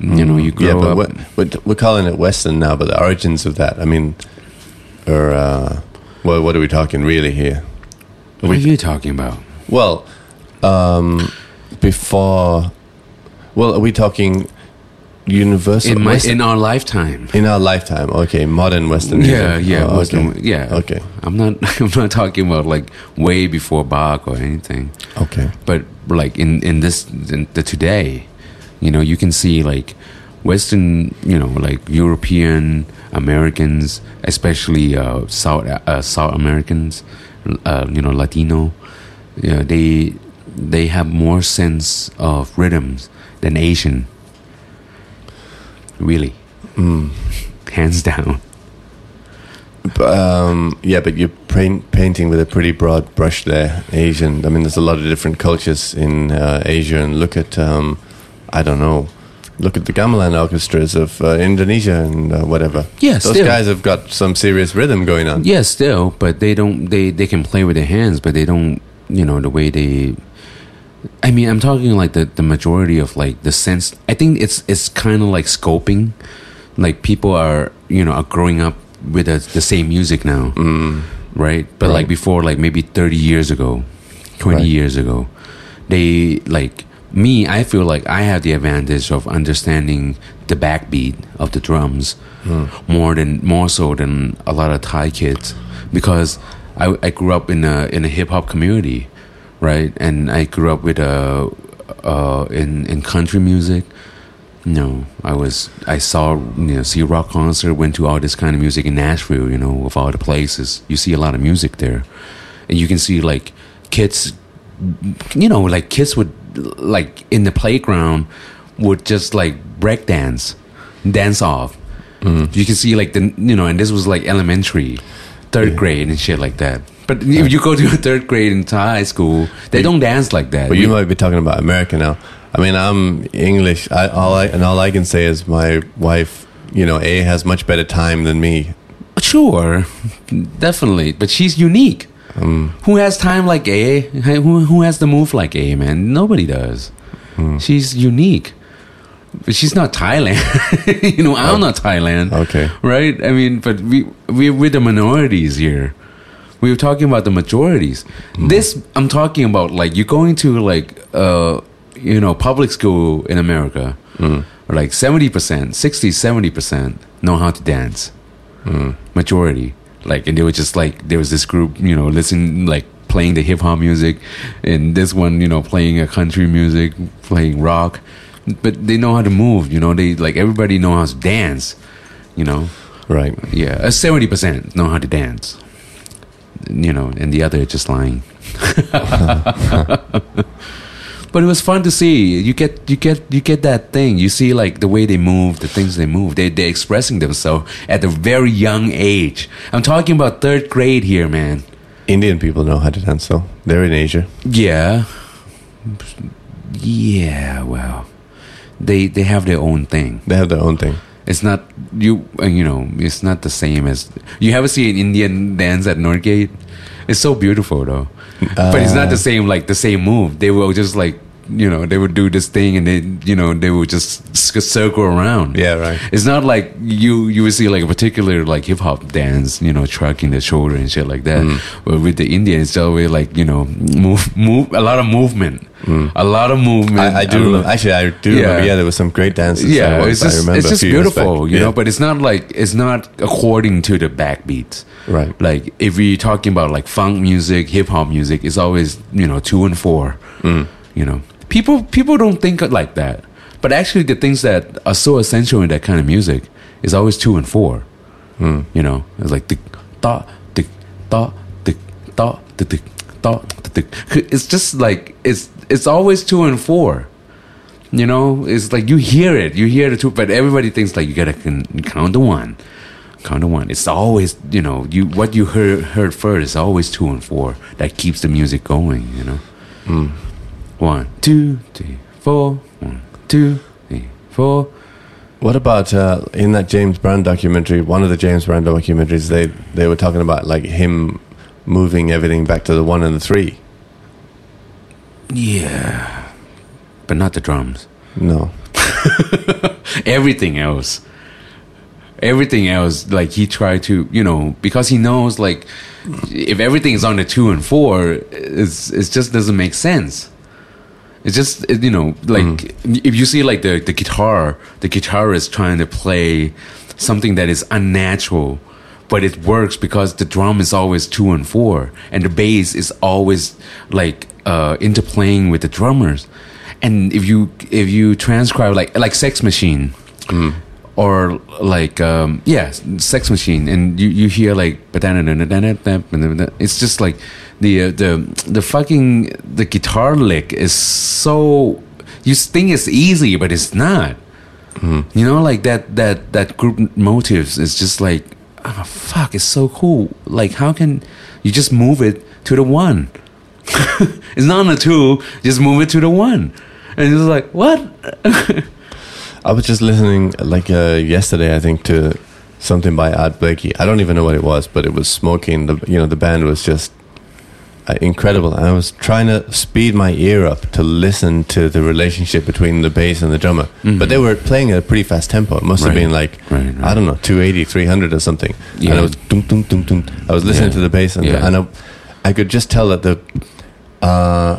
You know, you grow yeah, but up. We're, we're calling it Western now, but the origins of that, I mean, or uh, well, what are we talking really here? Are what we, are you talking about? Well, um, before, well, are we talking universal in, my, in our lifetime in our lifetime okay modern Western music. yeah yeah oh, Western, okay. yeah okay I'm not I'm not talking about like way before Bach or anything, okay, but like in in this in the today, you know, you can see like Western, you know, like European Americans, especially uh, South uh, South Americans, uh, you know, Latino, you know, they they have more sense of rhythms than Asian. Really, mm. hands down. Um, yeah, but you're paint, painting with a pretty broad brush there, Asian. I mean, there's a lot of different cultures in uh, Asia, and look at, um, I don't know, look at the gamelan orchestras of uh, Indonesia and uh, whatever. Yes, yeah, those guys have got some serious rhythm going on. Yes, yeah, still, but they don't. They they can play with their hands, but they don't. You know the way they. I mean, I'm talking like the, the majority of like the sense. I think it's it's kind of like scoping. Like people are, you know, are growing up with a, the same music now, mm. right? But right. like before, like maybe thirty years ago, twenty right. years ago, they like me. I feel like I have the advantage of understanding the backbeat of the drums mm. more than more so than a lot of Thai kids because I, I grew up in a in a hip hop community. Right, and I grew up with uh, uh, in in country music. You know, I was I saw you know see rock concert, went to all this kind of music in Nashville. You know, of all the places, you see a lot of music there, and you can see like kids, you know, like kids would like in the playground would just like break dance, dance off. Mm. You can see like the you know, and this was like elementary, third yeah. grade and shit like that. But if you go to third grade in Thai school, they don't dance like that. But you might be talking about America now. I mean, I'm English. I, all I and all I can say is my wife, you know, A has much better time than me. Sure, definitely, but she's unique. Um, who has time like A? Who who has the move like A? Man, nobody does. Hmm. She's unique. But she's not Thailand. You know, I'm not Thailand. Okay, right? I mean, but we we we're the minorities here. We were talking about the majorities. Mm. This I'm talking about, like you're going to like uh you know public school in America, mm. like seventy percent, sixty, seventy percent know how to dance. Mm. Majority, like, and they were just like there was this group, you know, listening like playing the hip hop music, and this one, you know, playing a country music, playing rock. But they know how to move, you know. They like everybody know how to dance, you know. Right? Yeah, seventy percent know how to dance, you know, and the other just lying. But it was fun to see. You get, you get, you get that thing. You see, like the way they move, the things they move. They they're expressing themselves at a very young age. I'm talking about third grade here, man. Indian people know how to dance, though. They're in Asia. Yeah. Yeah. Well. They they have their own thing. They have their own thing. It's not you you know. It's not the same as you ever see an Indian dance at Northgate. It's so beautiful though, uh, but it's not the same like the same move. They will just like you know they would do this thing and they you know they would just circle around. Yeah, right. It's not like you you would see like a particular like hip hop dance you know trucking the shoulder and shit like that. Mm. But with the Indians, it's always like you know move move a lot of movement. Mm. A lot of movement. I, I do I remember, actually. I do yeah. remember. Yeah, there was some great dances. Yeah, I, it's just, I remember it's just beautiful, you yeah. know. But it's not like it's not according to the backbeats, right? Like if we're talking about like funk music, hip hop music, it's always you know two and four. Mm. You know, people people don't think like that, but actually the things that are so essential in that kind of music is always two and four. Mm. You know, it's like tick ta tick ta tick ta tick ta tick. It's just like it's. It's always two and four, you know. It's like you hear it, you hear the two, but everybody thinks like you gotta count to one, count to one. It's always you know you what you heard heard first is always two and four that keeps the music going, you know. Mm. One, two, three, four. One, two, three, four. What about uh, in that James Brown documentary? One of the James Brown documentaries, they they were talking about like him moving everything back to the one and the three. Yeah, but not the drums. No. Everything else. Everything else, like he tried to, you know, because he knows, like, if everything is on the two and four, it's it just doesn't make sense. It's just, it, you know, like, mm. if you see, like, the, the guitar, the guitarist trying to play something that is unnatural, but it works because the drum is always two and four, and the bass is always, like, Uh, interplaying with the drummers, and if you if you transcribe like like Sex Machine, mm. or like um, yeah, Sex Machine, and you, you hear like it's just like the uh, the the fucking the guitar lick is so you think it's easy, but it's not. Mm. You know, like that that that group motives is just like ah oh, fuck, it's so cool. Like how can you just move it to the one? It's not on the two, just move it to the one. And it's like, what? I was just listening, like, uh, yesterday, I think, to something by Art Blakey. I don't even know what it was, but it was smoking. The You know, the band was just uh, incredible. And I was trying to speed my ear up to listen to the relationship between the bass and the drummer. Mm-hmm. But they were playing at a pretty fast tempo. It must right. have been like, right, right. I don't know, two eighty, three hundred or something. Yeah. And I was, dum, dum, dum, dum. I was listening yeah. to the bass, and, yeah. and I, I could just tell that the... Uh,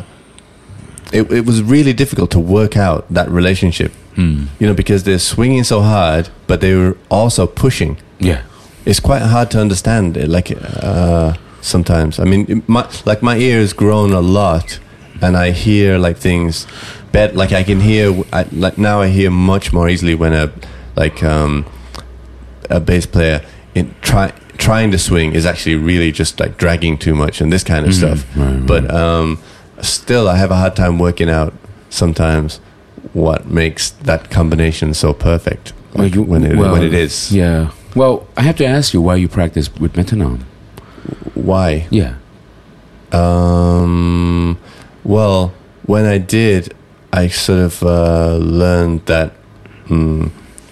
it, it was really difficult to work out that relationship, mm. you know, because they're swinging so hard, but they were also pushing. Yeah, it's quite hard to understand. It, like uh, sometimes, I mean, it, my, like my ear has grown a lot, and I hear like things. Bet like I can hear. I, like now, I hear much more easily when a like um, a bass player in try. trying to swing is actually really just like dragging too much and this kind of mm-hmm. stuff. Right, right. But um, still, I have a hard time working out sometimes what makes that combination so perfect like well, you, when, it, well, when it is. Yeah. Well, I have to ask you why you practice with metronome. Why? Yeah. Um, well, when I did, I sort of uh, learned that mm,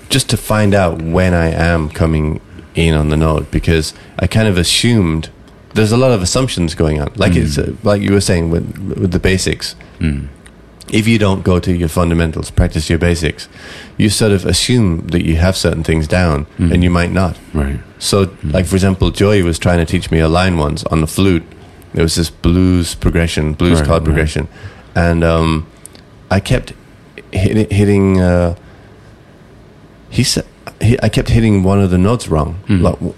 just to find out when I am coming in on the note, because I kind of assumed there's a lot of assumptions going on. Like mm. it's uh, like you were saying with, with the basics. Mm. If you don't go to your fundamentals, practice your basics, you sort of assume that you have certain things down, mm. and you might not. Right. So, mm. like, for example, Joey was trying to teach me a line once on the flute. There was this blues progression, blues right, chord right. progression. And um, I kept hit, hitting... Uh, he said, he, I kept hitting one of the notes wrong. Mm. Like,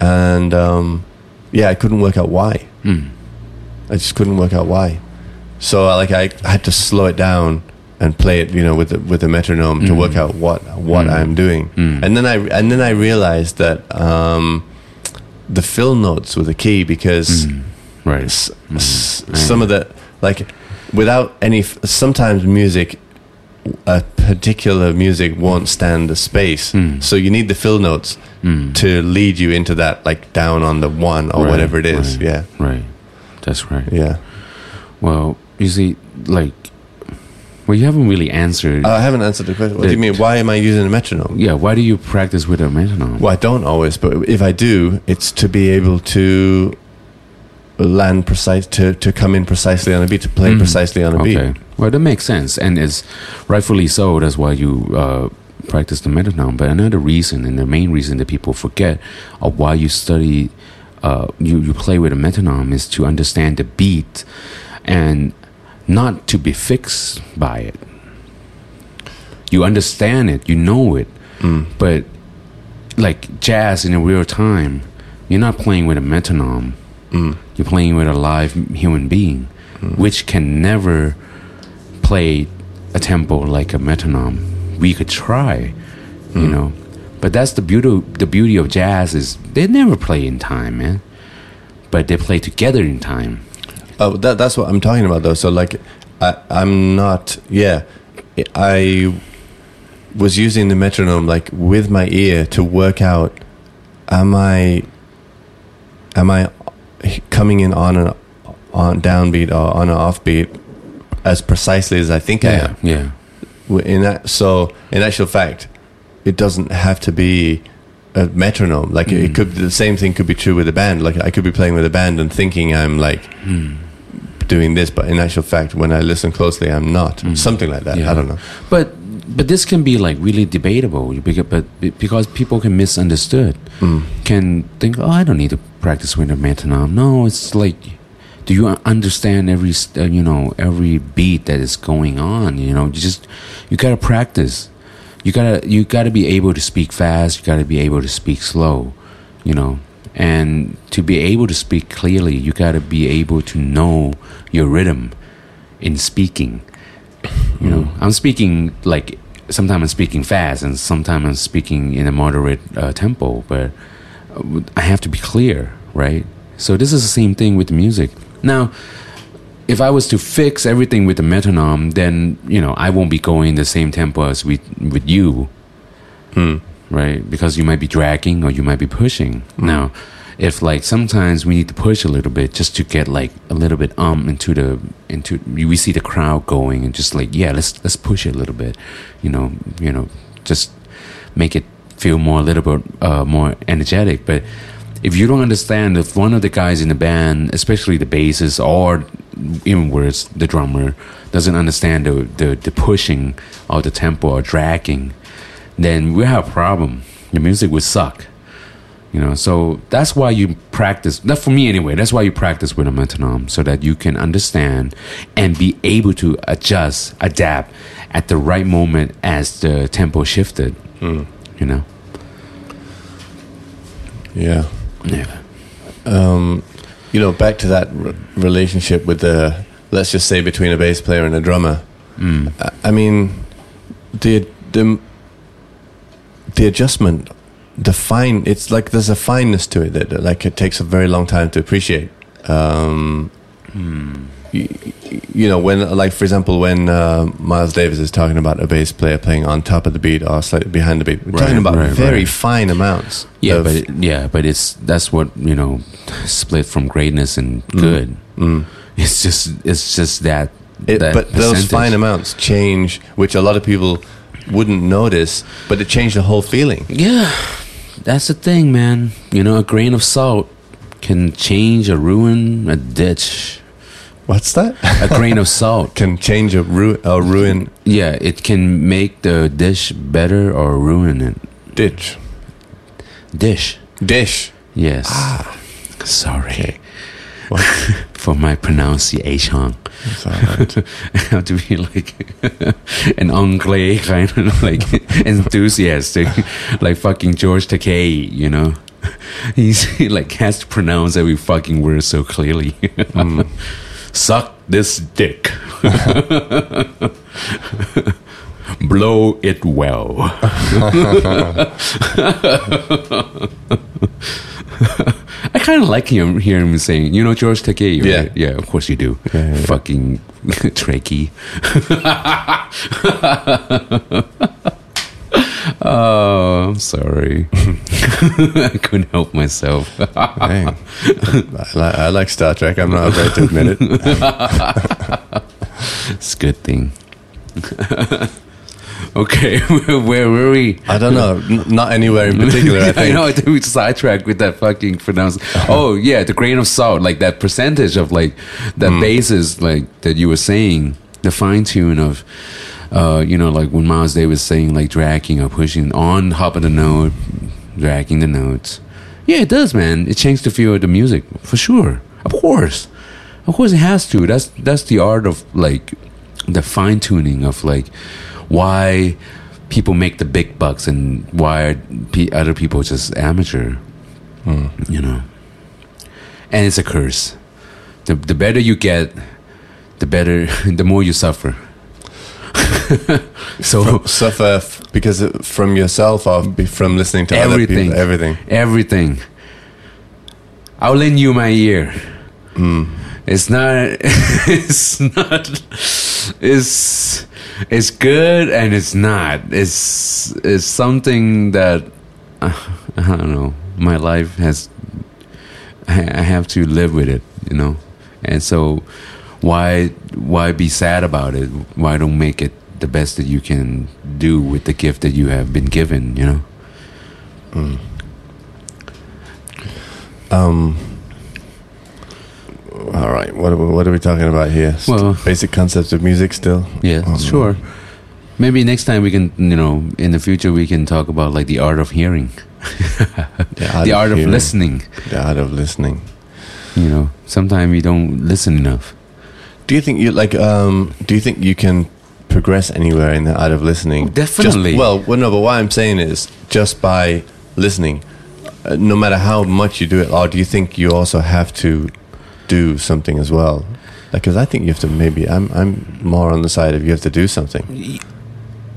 and, um, yeah, I couldn't work out why. Mm. I just couldn't work out why. So like I had to slow it down and play it, you know, with the, with the metronome mm. to work out what what mm. I'm doing. Mm. And then I and then I realized that um, the fill notes were the key, because mm. right s- mm. S- mm. some of the like without any f- sometimes music, a particular music won't stand the space. Mm. So you need the fill notes mm. to lead you into that, like down on the one or right, whatever it is. Right, yeah, right. That's right. Yeah. Well. You see, like, well, you haven't really answered. Uh, I haven't answered the question. What do you mean? Why am I using a metronome? Yeah, why do you practice with a metronome? Well, I don't always, but if I do, it's to be able to land precise, to, to come in precisely on a beat, to play mm-hmm. precisely on a okay. beat. Well, that makes sense, and it's rightfully so. That's why you uh, practice the metronome. But another reason, and the main reason that people forget, of why you study, uh, you you play with a metronome, is to understand the beat, and not to be fixed by it. You understand it, you know it, mm. but like jazz in real time, you're not playing with a metronome. Mm. You're playing with a live human being, mm. which can never play a tempo like a metronome. We could try, mm. you know, but that's the beauty. The beauty of jazz is they never play in time, man, but they play together in time. Oh, that, that's what I'm talking about, though. So, like, I, I'm not... Yeah, I was using the metronome, like, with my ear to work out, am I am I coming in on an on downbeat or on an offbeat as precisely as I think yeah, I am? Yeah, in that, so, in actual fact, it doesn't have to be a metronome. Like, mm. it could the same thing could be true with a band. Like, I could be playing with a band and thinking I'm, like... Mm. doing this, but in actual fact when I listen closely I'm not mm. something like that. Yeah. I don't know, but but this can be like really debatable, but because people can misunderstood mm. can think, oh, I don't need to practice with a metronome. No, it's like, do you understand every uh, you know every beat that is going on? You know, you just you gotta practice. You gotta you gotta be able to speak fast, you gotta be able to speak slow, you know. And to be able to speak clearly, you gotta be able to know your rhythm in speaking. You know, mm. I'm speaking like sometimes I'm speaking fast, and sometimes I'm speaking in a moderate uh, tempo. But I have to be clear, right? So this is the same thing with music. Now, if I was to fix everything with the metronome, then you know I won't be going the same tempo as with with you. Mm. Right, because you might be dragging or you might be pushing. Mm. Now, if like sometimes we need to push a little bit just to get like a little bit um into the into we see the crowd going and just like yeah let's let's push it a little bit, you know you know just make it feel more a little bit uh, more energetic. But if you don't understand, if one of the guys in the band, especially the bassist or even worse the drummer, doesn't understand the the, the pushing or the tempo or dragging, then we have a problem. The music would suck, you know. So that's why you practice. That for me, anyway. That's why you practice with a metronome, so that you can understand and be able to adjust, adapt at the right moment as the tempo shifted. Mm. You know. Yeah. Yeah. Um, you know, back to that re- relationship with the, let's just say, between a bass player and a drummer. Mm. I, I mean, the the. The adjustment, the fine, it's like there's a fineness to it that like it takes a very long time to appreciate. Um, mm. you, you know, when like for example, when uh, Miles Davis is talking about a bass player playing on top of the beat or slightly behind the beat, we're right, talking about right, very right. fine amounts. Yeah, but it, yeah, but it's that's what you know, split from greatness and good. Mm. Mm. It's just it's just that It, but percentage. Those fine amounts change, which a lot of people wouldn't notice, but it changed the whole feeling. Yeah, that's the thing, man. You know, a grain of salt can change or ruin a ditch. What's that? A grain of salt can change a, ru- a ruin. Yeah, it can make the dish better or ruin it. Ditch. Dish. Dish. Yes. Ah. Sorry. Okay. What? For my pronunciation. That's all right. I have to be like an Anglais kind of like enthusiastic, like fucking George Takei, you know. He's, he like has to pronounce every fucking word so clearly. Mm. Suck this dick. Blow it well. I kind of like him, hear him saying, you know, George Takei, right? Yeah. Yeah, of course you do. Yeah, yeah, yeah. Fucking Trekkie. Oh, I'm sorry. I couldn't help myself. I, I like Star Trek. I'm not afraid to admit it. It's a good thing. Okay, where were we? I don't know. N- not anywhere in particular, I think. I know, I think we sidetracked with that fucking pronouncement. Oh, yeah, the grain of salt, like that percentage of like that mm. basis, like that you were saying, the fine tune of, uh, you know, like when Miles Davis was saying like dragging or pushing on top of the note, dragging the notes. Yeah, it does, man. It changed the feel of the music, for sure. Of course. Of course it has to. That's, that's the art of like the fine tuning of like, why people make the big bucks and why pe- other people just amateur, mm. you know. And it's a curse. The the better you get, the better, the more you suffer. So from, suffer f- because from yourself or from listening to everything, other people, everything, everything. I'll lend you my ear. Mm. It's not. It's not. It's it's good and it's not. It's it's something that uh, I don't know. My life has. I, I have to live with it, you know. And so, why why be sad about it? Why don't make it the best that you can do with the gift that you have been given, you know? Mm. Um. All right, what are, we, what are we talking about here? Well, basic concepts of music still? Yeah, oh, sure. No. Maybe next time we can, you know, in the future we can talk about like the art of hearing. The art, the art of, of listening. The art of listening. You know, sometimes you don't listen enough. Do you think you like um do you think you can progress anywhere in the art of listening? Oh, definitely. Just, well, well, no, but what I'm saying is just by listening, uh, no matter how much you do it, or do you think you also have to do something as well? Because like, I think you have to maybe I'm I'm more on the side of you have to do something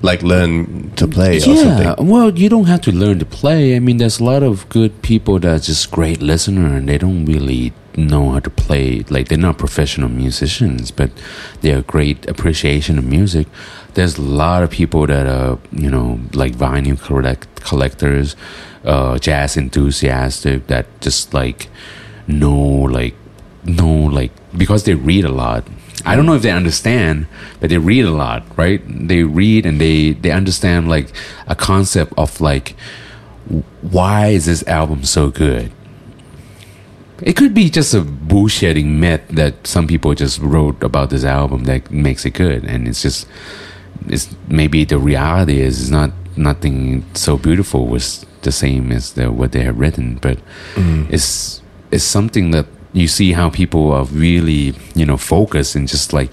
like learn to play yeah, or something. Well, you don't have to learn to play. I mean, there's a lot of good people that are just great listener and they don't really know how to play. Like, they're not professional musicians, but they are great appreciation of music. There's a lot of people that are, you know, like vinyl collect- collectors, uh, jazz enthusiastic that just like know like No, like, because they read a lot. I don't know if they understand, but they read a lot, right? They read and they, they understand, like, a concept of, like, why is this album so good? It could be just a bullshitting myth that some people just wrote about this album that makes it good. And it's just, it's maybe the reality is it's not, nothing so beautiful was the same as the, what they have written. But mm. it's it's something that you see how people are really, you know, focused and just like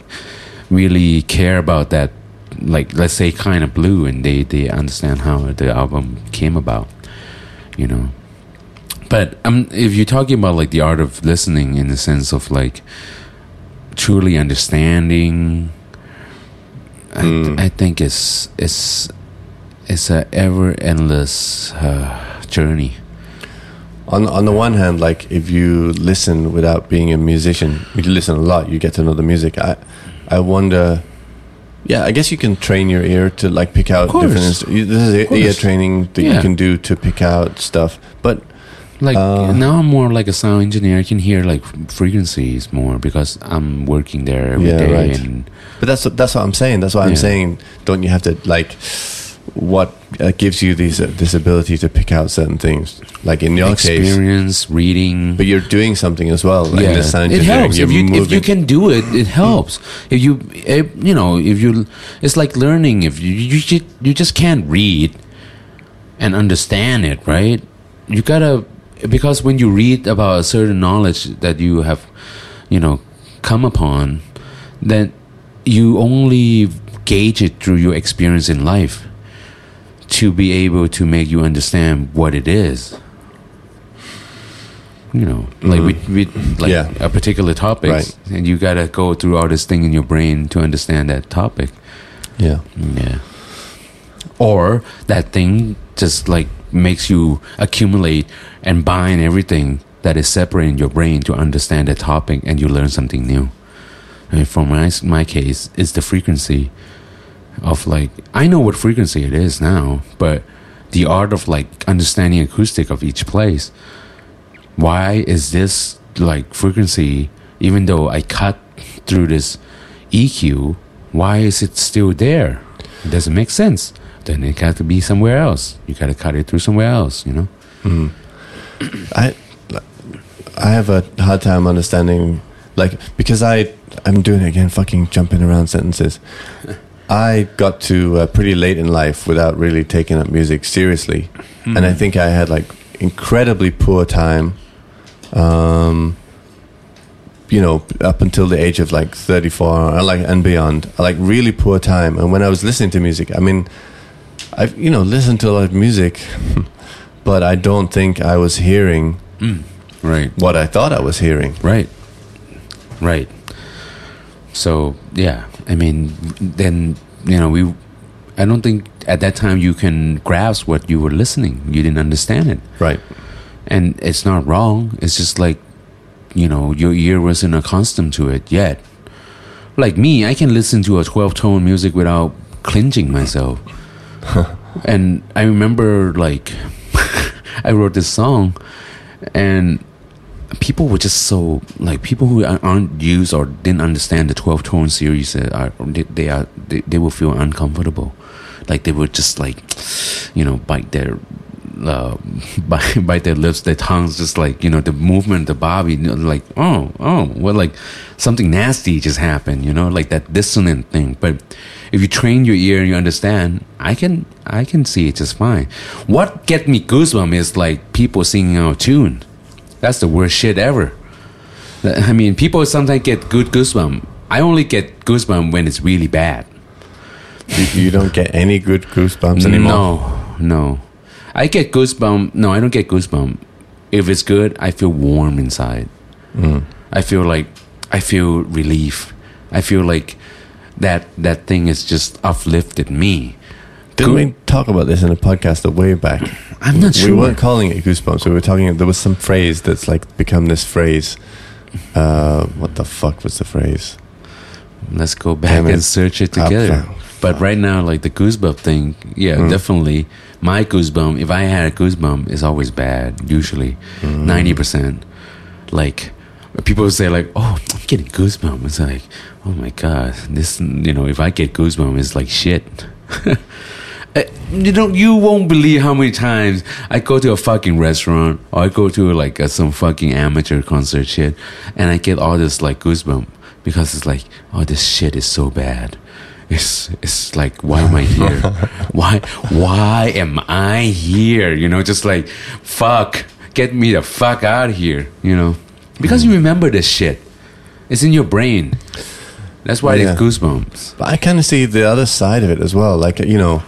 really care about that, like, let's say Kind of Blue, and they, they understand how the album came about, you know. But um, if you're talking about like the art of listening in the sense of like truly understanding, mm. I, I think it's it's it's a ever endless uh, journey. On on the one hand, like, if you listen without being a musician, you listen a lot, you get to know the music. I I wonder, yeah, I guess you can train your ear to, like, pick out different instruments. This is ear training that yeah. you can do to pick out stuff. But like uh, now I'm more like a sound engineer. I can hear, like, frequencies more because I'm working there every yeah, day. Right. And But that's that's what I'm saying. That's why I'm yeah. saying, don't you have to like what uh, gives you these uh, this ability to pick out certain things? Like in your experience, case, experience, reading. But you're doing something as well. Like yeah, the sound it helps. Doing, if you moving. if you can do it, it helps. If you if, you know if you, it's like learning. If you you you just can't read and understand it, right? You gotta, because when you read about a certain knowledge that you have, you know, come upon, then you only gauge it through your experience in life to be able to make you understand what it is. You know, like mm-hmm. with, with like yeah. a particular topic, right. and you gotta go through all this thing in your brain to understand that topic. Yeah, yeah. Or that thing just like makes you accumulate and bind everything that is separating your brain to understand the topic, and you learn something new. And for my my case, it's the frequency of like, I know what frequency it is now, but the art of like understanding acoustic of each place. Why is this like frequency, even though I cut through this E Q, why is it still there? It doesn't make sense. Then it got to be somewhere else. You got to cut it through somewhere else, you know? Mm. I I have a hard time understanding, like, because I, I'm doing it again, fucking jumping around sentences. I got to uh, pretty late in life without really taking up music seriously. Mm. And I think I had, like, incredibly poor time, um, you know, up until the age of, like, thirty-four, like, and beyond. Like, really poor time. And when I was listening to music, I mean... I've, you know, listened to a lot of music, but I don't think I was hearing mm, right. what I thought I was hearing. Right. Right. So, yeah, I mean, then, you know, we, I don't think at that time you can grasp what you were listening. You didn't understand it. Right. And it's not wrong. It's just like, you know, your ear wasn't accustomed to it yet. Like me, I can listen to a twelve-tone music without clinching myself. And I remember, like, I wrote this song, and people were just so, like, people who aren't used or didn't understand the twelve-tone series, are, they are they, they will feel uncomfortable. Like, they would just, like, you know, bite their uh, bite, bite their lips, their tongues, just, like, you know, the movement, the bobby, like, oh, oh, well, like, something nasty just happened, you know, like that dissonant thing. But if you train your ear and you understand, I can I can see it just fine. What get me goosebumps is like people singing out of tune. That's the worst shit ever. I mean, people sometimes get good goosebumps. I only get goosebumps when it's really bad. You don't get any good goosebumps anymore? No, no. I get goosebumps. No, I don't get goosebumps. If it's good, I feel warm inside. Mm. I feel like, I feel relief. I feel like that that thing has just uplifted me. Didn't Go- we talk about this in a podcast a way back? I'm not sure. We weren't calling it goosebumps. We were talking, there was some phrase that's like become this phrase. Uh, what the fuck was the phrase? Let's go back Damn and it. search it together. Up, but right now, like the goosebump thing, yeah, mm. definitely. My goosebump, if I had a goosebump, is always bad, usually. Mm. ninety percent. Like... People say like, oh, I'm getting goosebumps. It's like, oh my God, this, you know, if I get goosebumps, it's like shit. You know, you won't believe how many times I go to a fucking restaurant or I go to like a, some fucking amateur concert shit and I get all this like goosebumps because it's like, oh, this shit is so bad. It's it's like, why am I here? Why, why am I here? You know, just like, fuck, get me the fuck out of here, you know. Because you remember this shit. It's in your brain. That's why yeah. it's goosebumps. But I kind of see the other side of it as well. Like, you know,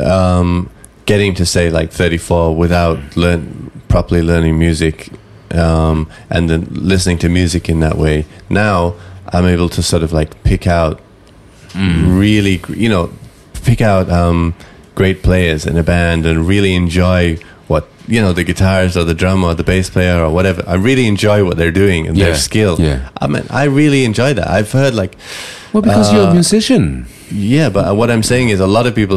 um, getting to, say, like thirty-four without learn, properly learning music um, and then listening to music in that way. Now I'm able to sort of like pick out mm. really, you know, pick out um, great players in a band and really enjoy, you know, the guitarist or the drummer or the bass player or whatever. I really enjoy what they're doing and yeah, their skill. Yeah. I mean, I really enjoy that. I've heard like... Well, because uh, you're a musician. Yeah, but what I'm saying is a lot of people,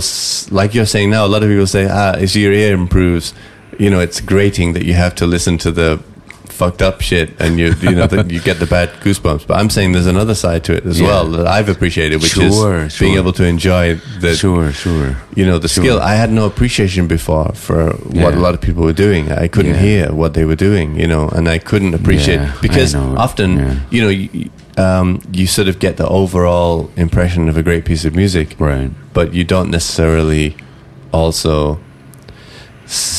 like you're saying now, a lot of people say, ah, it's your ear improves. You know, it's grating that you have to listen to the fucked up shit, and you you know the, you get the bad goosebumps. But I'm saying there's another side to it as yeah. well that I've appreciated, which sure, is sure. being able to enjoy the sure sure you know the sure. skill. I had no appreciation before for yeah. what a lot of people were doing. I couldn't yeah. hear what they were doing, you know, and I couldn't appreciate yeah, because I know. often yeah. you know. You, Um, you sort of get the overall impression of a great piece of music, right? But you don't necessarily also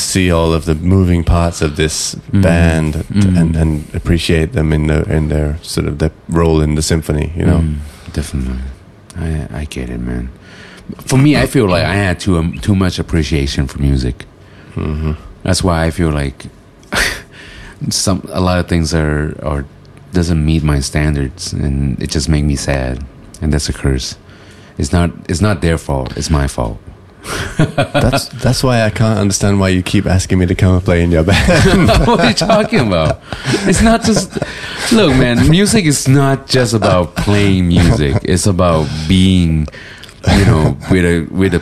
see all of the moving parts of this mm. band mm. and and appreciate them in the in their sort of their role in the symphony, you know. Mm, definitely, I I get it, man. For me, I feel like I had too um, too much appreciation for music. Mm-hmm. That's why I feel like some a lot of things are are. doesn't meet my standards, and it just makes me sad, and that's a curse. It's not. It's not their fault. It's my fault. that's that's why I can't understand why you keep asking me to come and play in your band. What are you talking about? It's not just. Look, man, music is not just about playing music. It's about being, you know, with a with a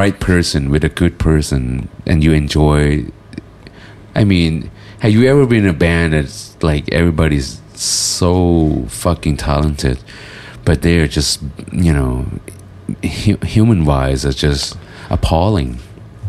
right person, with a good person, and you enjoy. I mean, have you ever been in a band that's like everybody's so fucking talented, but they're just, you know, hu- human wise, are just appalling?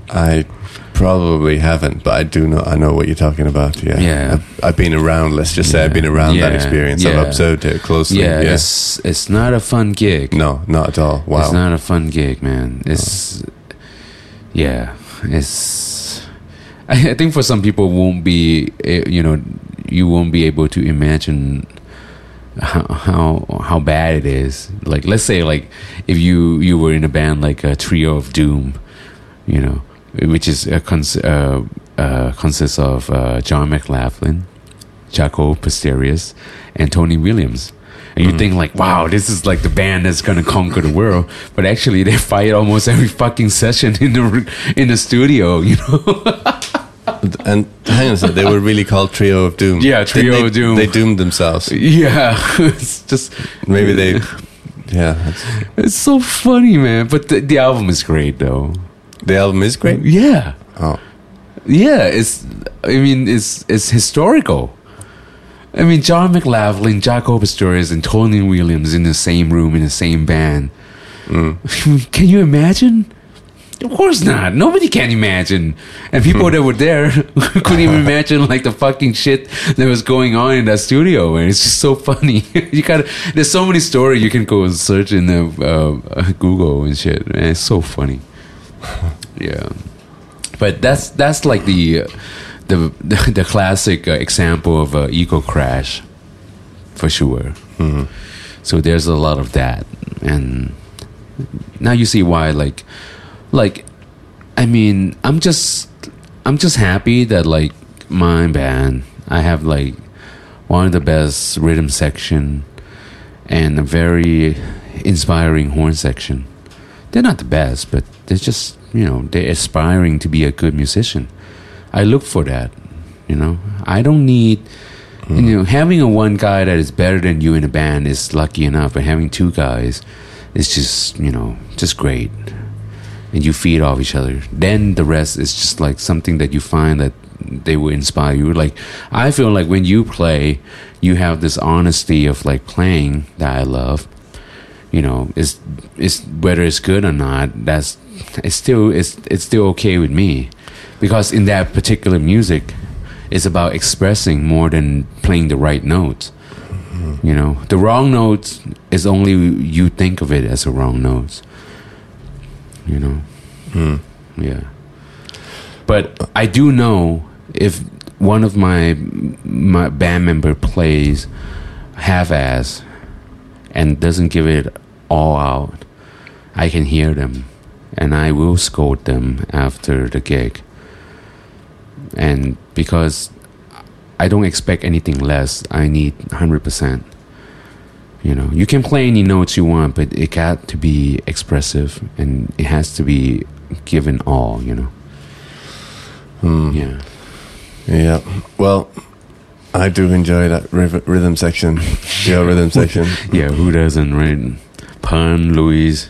I probably haven't, but I do know, I know what you're talking about. Yeah, yeah. I've, I've been around. Let's just yeah. say I've been around yeah. that experience. Yeah. I've observed it closely. Yeah, yeah. It's, it's not a fun gig. No, not at all. Wow, it's not a fun gig, man. It's oh. yeah, it's. I, I think for some people, it won't be, you know. You won't be able to imagine how, how how bad it is. Like, let's say, like, if you, you were in a band like a Trio of Doom, you know, which is a cons- uh, uh, consists of uh, John McLaughlin, Jaco Pastorius, and Tony Williams. And you mm-hmm. think like, wow, this is like the band that's gonna conquer the world. But actually, they fight almost every fucking session in the in the studio, you know. And hang on a second, they were really called Trio of Doom. Yeah, Trio they, they, of Doom. They doomed themselves. Yeah, it's just maybe they. Yeah, it's so funny, man. But the, the album is great, though. The album is great. Yeah. Oh. Yeah, it's. I mean, it's it's historical. I mean, John McLaughlin, Jaco Pastorius, and Tony Williams in the same room in the same band. Mm. Can you imagine? Of course not. Nobody can imagine. And people that were there couldn't even imagine like the fucking shit that was going on in that studio. And it's just so funny. You gotta. There's so many stories you can go and search in the, uh, Google and shit. And it's so funny. Yeah. But that's that's like the uh, the, the the classic uh, example of uh, ego crash, for sure. Mm-hmm. So there's a lot of that, and now you see why like. Like, I mean, I'm just, I'm just happy that like my band, I have like one of the best rhythm section and a very inspiring horn section. They're not the best, but they're just, you know, they're aspiring to be a good musician. I look for that, you know. I don't need, mm. you know, having a one guy that is better than you in a band is lucky enough, but having two guys is just, you know, just great. And you feed off each other. Then the rest is just like something that you find that they will inspire you. Like, I feel like when you play, you have this honesty of like playing that I love. You know, it's it's whether it's good or not. That's it's still it's it's still okay with me, because in that particular music, it's about expressing more than playing the right notes. Mm-hmm. You know, the wrong notes is only you think of it as a wrong notes. You know, mm. yeah. But I do know if one of my my band member plays half-ass and doesn't give it all out, I can hear them, and I will scold them after the gig. And because I don't expect anything less, I need one hundred percent. You know, you can play any notes you want, but it got to be expressive, and it has to be given all, you know. Mm. Yeah. Yeah. Well, I do enjoy that rhythm section, your rhythm section. Yeah, who doesn't, right? Pan, Louise.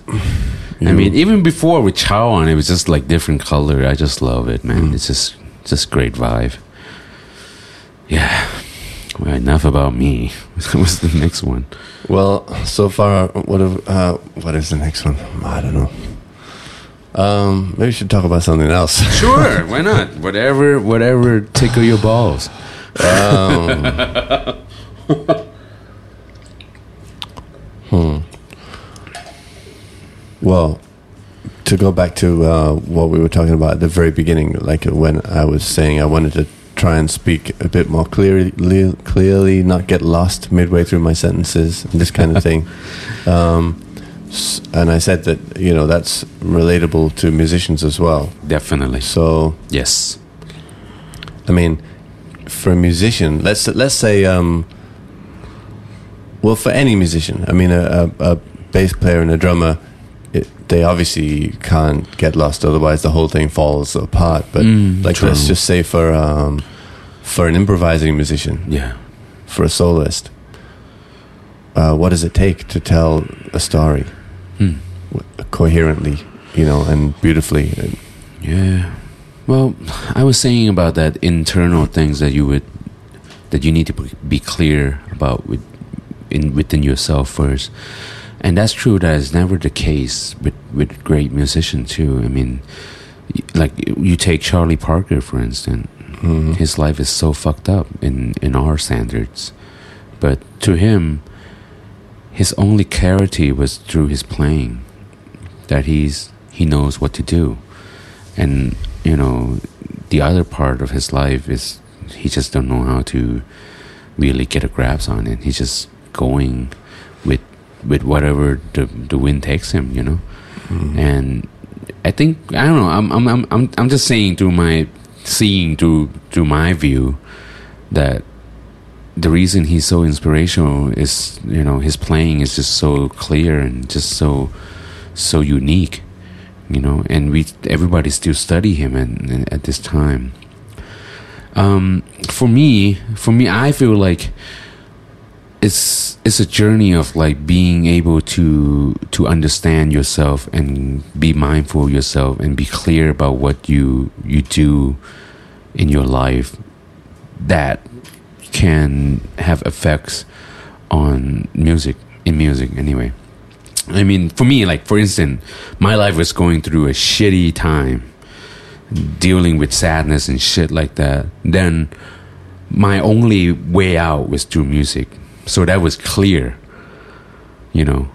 You. I mean, even before with Chow on, it was just like different color. I just love it, man. Mm. It's just, just great vibe. Yeah. Well, enough about me. What was the next one? Well, so far, what have, uh, what is the next one? I don't know. Um, maybe we should talk about something else. Sure, why not? Whatever, whatever tickle your balls. Um, hmm. Well, to go back to uh, what we were talking about at the very beginning, like when I was saying I wanted to try and speak a bit more clearly, clearly not get lost midway through my sentences and this kind of thing. Um, and I said that, you know, that's relatable to musicians as well. Definitely. So yes, I mean, for a musician, let's let's say, um, well, for any musician, I mean, a, a, a bass player and a drummer, it, they obviously can't get lost, otherwise the whole thing falls apart. But mm, like, true. Let's just say for um, for an improvising musician, yeah, for a soloist, uh, what does it take to tell a story mm. coherently, you know, and beautifully? And yeah. Well, I was saying about that internal things that you would that you need to be clear about with, in within yourself first. And that's true. That is never the case with, with great musicians too. I mean, like you take Charlie Parker for instance. Mm-hmm. His life is so fucked up in, in our standards, but to him, his only clarity was through his playing. That he's he knows what to do, and you know the other part of his life is he just don't know how to really get a grasp on it. He's just going with. with whatever the the wind takes him, you know, mm. and I think I don't know. I'm I'm I'm I'm I'm just saying through my seeing through through my view that the reason he's so inspirational is, you know, his playing is just so clear and just so so unique, you know. And we everybody still study him and, and at this time. Um, for me, for me, I feel like. It's it's a journey of like being able to to understand yourself and be mindful of yourself and be clear about what you you do in your life that can have effects on music in music anyway. I mean, for me, like for instance, my life was going through a shitty time, dealing with sadness and shit like that. Then my only way out was through music. So that was clear, you know.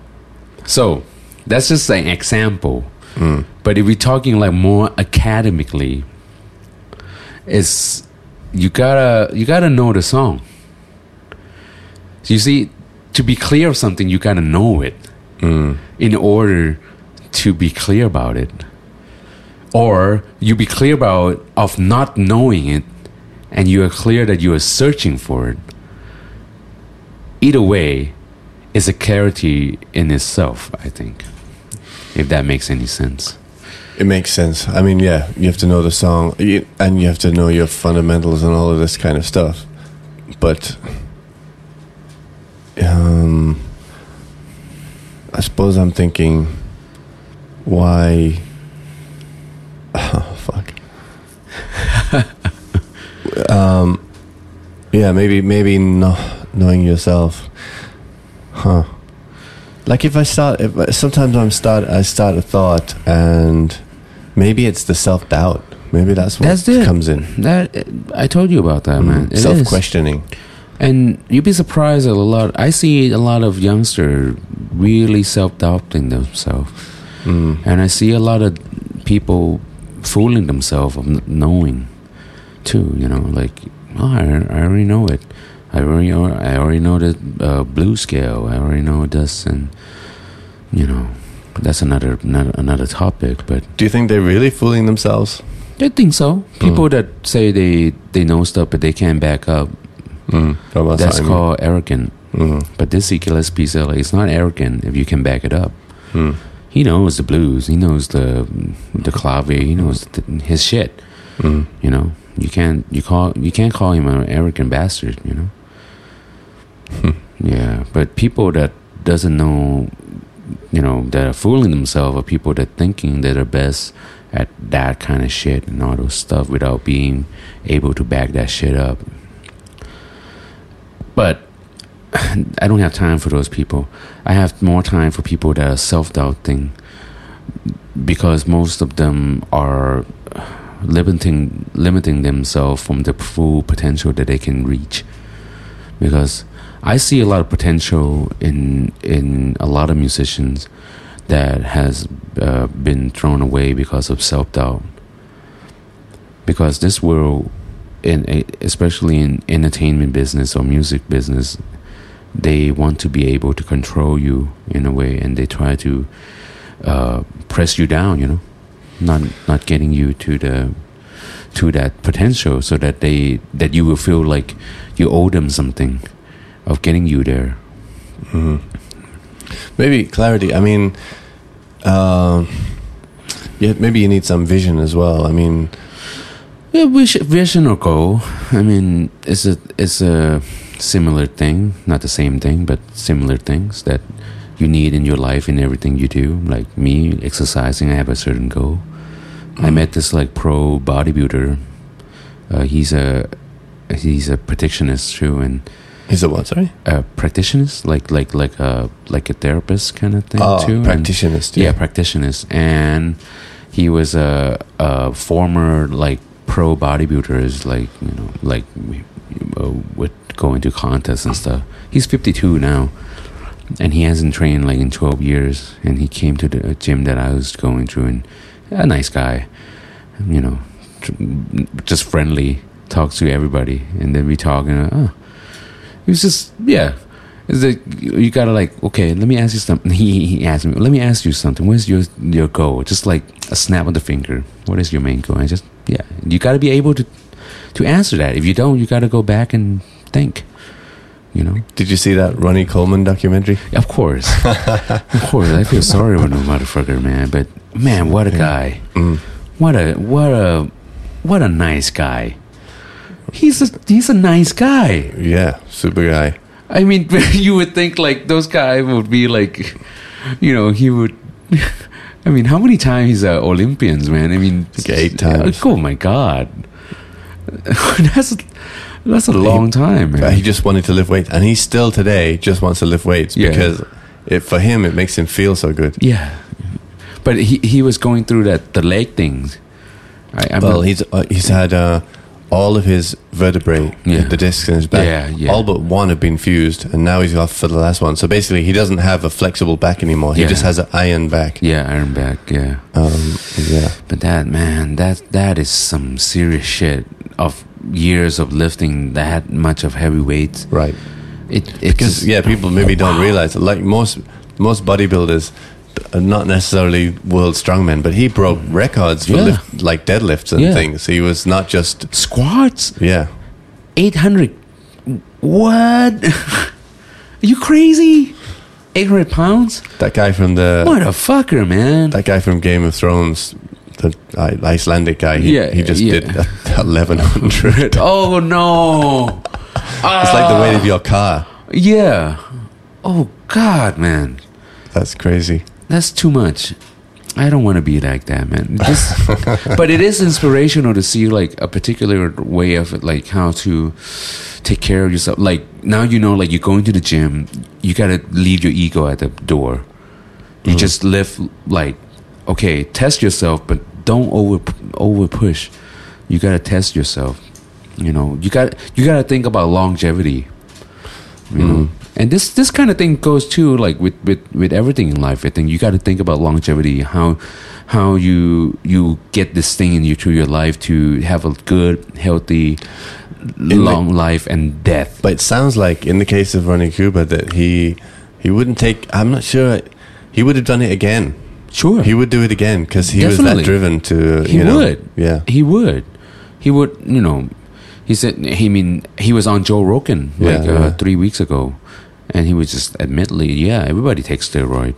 So that's just an example. Mm. But if we're talking like more academically, it's you gotta you gotta know the song. So you see, to be clear of something, you gotta know it mm. in order to be clear about it, or you be clear about it of not knowing it, and you are clear that you are searching for it. Either way, it's a clarity in itself, I think, if that makes any sense. It makes sense. I mean, yeah, you have to know the song, and you have to know your fundamentals and all of this kind of stuff. But um, I suppose I'm thinking, why... Oh, fuck. um, yeah, maybe, maybe not... Knowing yourself, huh? Like if I start, if, sometimes I'm start. I start a thought, and maybe it's the self doubt. Maybe that's what that's it. comes in. That I told you about that, man. Mm, self questioning, and you'd be surprised at a lot. I see a lot of youngsters really self doubting themselves, mm. and I see a lot of people fooling themselves of knowing, too. You know, like oh, I, I already know it. I already, I already know the uh, blue scale. I already know this, and you know, that's another, another another topic. But do you think they're really fooling themselves? I think so. People mm. that say they they know stuff but they can't back up. Mm. Well, that's that's called arrogant. Mm. But this Zeke Gillespie said, like, it's not arrogant if you can back it up. Mm. He knows the blues. He knows the the clavier. He knows the, his shit. Mm. You know, you can't you call you can't call him an arrogant bastard. You know. Yeah, but people that doesn't know, you know, that are fooling themselves are people that thinking they're the best at that kind of shit and all those stuff without being able to back that shit up. But I don't have time for those people. I have more time for people that are self-doubting, because most of them are limiting limiting themselves from the full potential that they can reach. Because I see a lot of potential in in a lot of musicians that has uh, been thrown away because of self-doubt. Because this world, in a, especially in entertainment business or music business, they want to be able to control you in a way, and they try to uh, press you down, you know, not not getting you to the to that potential, so that they that you will feel like you owe them something of getting you there. Mm-hmm. Maybe clarity. I mean, uh, yeah, maybe you need some vision as well. I mean, yeah, vision or goal. I mean, it's a it's a similar thing, not the same thing, but similar things that you need in your life, in everything you do. Like me exercising, I have a certain goal. Mm-hmm. I met this like pro bodybuilder. Uh, he's a he's a practitionist too, and. He's a what? Sorry, a practitioner, like like like a like a therapist kind of thing oh, too. Practitioner, yeah. yeah, practitioner. And he was a, a former like pro bodybuilders, like you know, like uh, would go into contests and stuff. He's fifty-two now, and he hasn't trained like in twelve years. And he came to the gym that I was going to, and a nice guy, you know, just friendly, talks to everybody, and then we talk and oh. He was just, yeah. It's like, you gotta like, okay, let me ask you something. He, he asked me, let me ask you something. Where's your your goal? Just like a snap of the finger. What is your main goal? I just, yeah. You gotta be able to to answer that. If you don't, you gotta go back and think. You know? Did you see that Ronnie Coleman documentary? Of course. Of course. I feel sorry for no motherfucker, man. But man, what a guy. Mm. What a what a what a nice guy. He's a he's a nice guy. Yeah, super guy. I mean, you would think like those guys would be like, you know, he would. I mean, how many times he's uh, Olympians, man? I mean, like eight times. Oh my god, that's a, that's a long he, time. Man. He just wanted to lift weights, and he still today just wants to lift weights yeah. because it, for him it makes him feel so good. Yeah, but he he was going through that the leg things. I, I'm well, not, he's uh, he's had. Uh, All of his vertebrae, yeah. the discs in his back, yeah, yeah. all but one have been fused, and now he's off for the last one. So basically, he doesn't have a flexible back anymore. He yeah. just has an iron back. Yeah, iron back, yeah. Um, yeah. But that, man, that that is some serious shit of years of lifting that much of heavy weights. Right. It, it's because, yeah, people maybe oh, wow. don't realize it. Like most, most bodybuilders... Not necessarily world strongmen, but he broke records for yeah. lift, like deadlifts and yeah. things. He was not just squats. Yeah, eight hundred. What? Are you crazy? Eight hundred pounds. That guy from the motherfucker, man. That guy from Game of Thrones, the Icelandic guy. He, yeah, he just yeah. did eleven hundred. Oh no! uh, it's like the weight of your car. Yeah. Oh God, man. That's crazy. That's too much. I don't want to be like that, man. Just, but it is inspirational to see like a particular way of like how to take care of yourself. Like now you know, like you're going to the gym, you gotta leave your ego at the door. You mm. just lift like, okay, test yourself, but don't over over push. You gotta test yourself. You know, you got you gotta think about longevity. You mm. know. And this, this kind of thing goes too, like with, with, with everything in life. I think you got to think about longevity, how how you you get this thing in you through your life to have a good, healthy, long the, life and death. But it sounds like in the case of Ronnie Cuba that he he wouldn't take. I'm not sure he would have done it again. Sure, he would do it again because he Definitely. was that driven to. He you know, would. Yeah, he would. He would. You know, he said. He mean he was on Joe Rogan like yeah, uh, yeah. three weeks ago. And he was just admittedly, yeah, everybody takes steroid.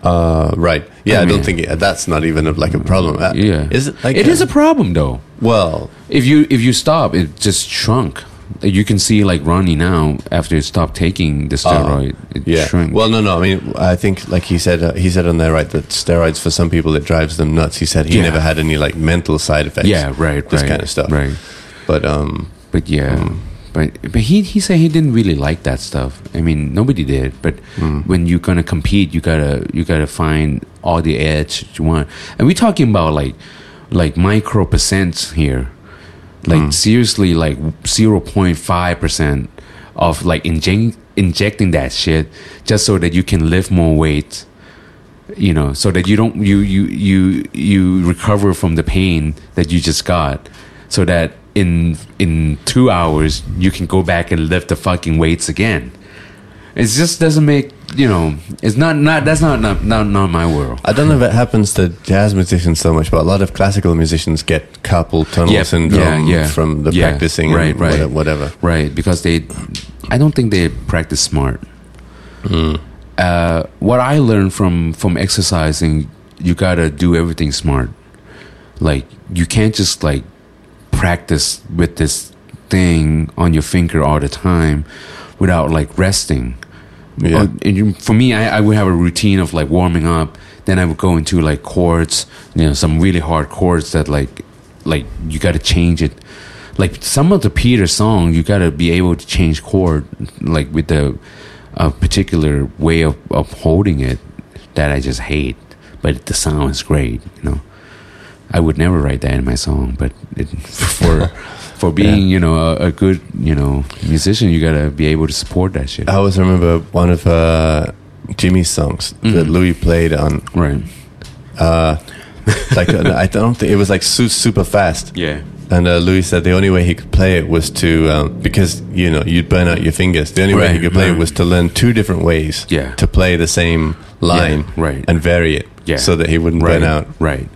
Uh, right. Yeah, I, I mean, don't think it, that's not even a, like a problem. Uh, yeah. Is it, like, it um, is a problem, though. Well. If you if you stop, it just shrunk. You can see, like, Ronnie now, after he stopped taking the steroid, uh, it yeah. shrunk. Well, no, no. I mean, I think, like he said uh, he said on there, right, that steroids, for some people, it drives them nuts. He said he yeah. never had any, like, mental side effects. Yeah, right, this right. This kind of stuff. Right. But, um. But, yeah. Um, But but he he said he didn't really like that stuff. I mean, nobody did. But mm. when you're gonna compete, you gotta you gotta find all the edge that you want. And we're talking about like like micro percents here, like mm. seriously, like zero point five percent of like inject, injecting that shit just so that you can lift more weight. You know, so that you don't you you you you recover from the pain that you just got, so that. In in two hours, you can go back and lift the fucking weights again. It just doesn't make you know. It's not not that's not not not, not my world. I don't know if it happens to jazz musicians so much, but a lot of classical musicians get carpal tunnel yep. syndrome yeah, yeah. from the yeah. practicing, right, and right, whatever, right? Because they, I don't think they practice smart. Mm. Uh, what I learned from from exercising, you gotta do everything smart. Like you can't just like. Practice with this thing on your finger all the time without like resting. Yeah. Or, and you, for me, I, I would have a routine of like warming up. Then I would go into like chords, you know, some really hard chords that like, like you got to change it. Like some of the Peter song, you got to be able to change chord, like with the a particular way of, of holding it that I just hate. But the sound is great, you know. I would never write that in my song, but it, for for being yeah. you know a, a good you know musician, you gotta be able to support that shit. I always remember one of uh, Jimmy's songs mm. that Louis played on. Right. Uh, like I don't think it was like su- super fast. Yeah. And uh, Louis said the only way he could play it was to um, because you know you'd burn out your fingers. The only right, way he could play right. it was to learn two different ways. Yeah. To play the same line. Yeah, right. And vary it. Yeah. So that he wouldn't right, burn out. Right.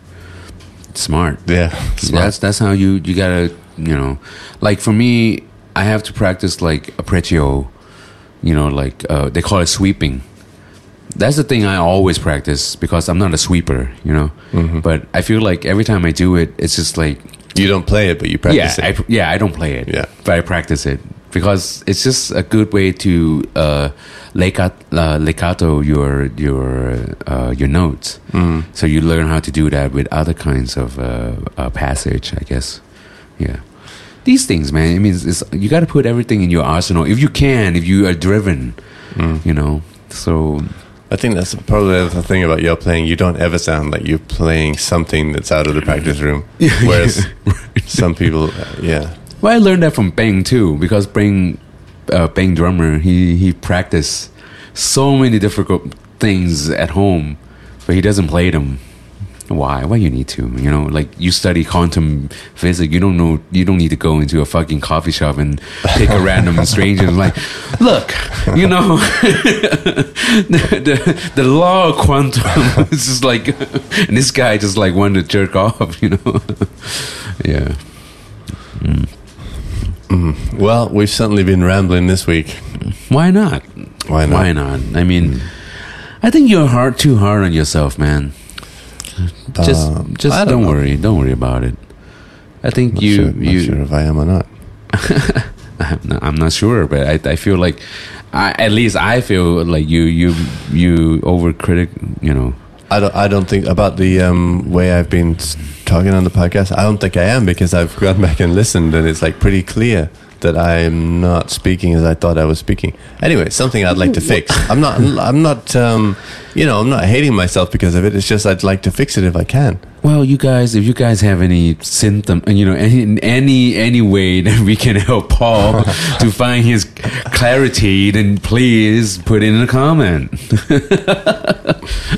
Smart. Yeah. Smart. That's that's how you, you gotta, you know, like for me, I have to practice like approccio, you know, like uh, they call it sweeping. That's the thing I always practice because I'm not a sweeper, you know, mm-hmm. but I feel like every time I do it, it's just like. You don't play it, but you practice yeah, it. I, yeah, I don't play it, yeah. but I practice it because it's just a good way to uh, legato your your uh, your notes. Mm. So you learn how to do that with other kinds of uh, uh, passage, I guess. Yeah, these things, man. I mean, it's, it's, you got to put everything in your arsenal if you can, if you are driven. Mm. You know, so. I think that's probably the thing about your playing. You don't ever sound like you're playing something that's out of the practice room. Whereas right. some people, uh, yeah. Well, I learned that from Bang too, because Bang, uh, Bang drummer, he he practiced so many difficult things at home, but he doesn't play them. Why? Why you need to? You know, like you study quantum physics. You don't know. You don't need to go into a fucking coffee shop and pick a random stranger and like, look, you know, the, the the law of quantum. It's just like, and this guy just like wanted to jerk off. You know, yeah. Mm. Mm. Well, we've certainly been rambling this week. Why not? Why not? Why not? I mean, mm. I think you're hard too hard on yourself, man. Just, um, just don't, don't worry. Don't worry about it. I think I'm not you. Sure, you not sure if I am or not. I'm, not I'm not sure, but I, I feel like, I, at least I feel like you, you, you overcritic. You know, I don't. I don't think about the um, way I've been talking on the podcast. I don't think I am because I've gone back and listened, and it's like pretty clear that I'm not speaking as I thought I was speaking. Anyway, something I'd like to fix. I'm not, I'm not, um, you know, I'm not hating myself because of it. It's just I'd like to fix it if I can. Well, you guys, if you guys have any symptom, you know, any any, any way that we can help Paul to find his clarity, then please put it in a comment.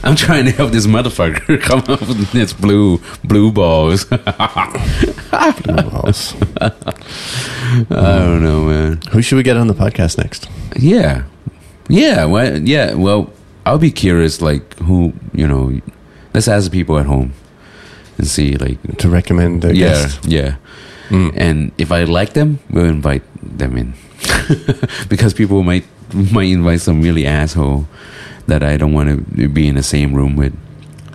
I'm trying to help this motherfucker come up with this blue, blue balls. Blue balls. I don't know, man. Who should we get on the podcast next? Yeah. Yeah. Well, yeah. Well, I'll be curious, like, who, you know, let's ask the people at home. And see, like... To recommend their yeah, guests. Yeah, mm. And if I like them, we'll invite them in. Because people might might invite some really asshole that I don't want to be in the same room with.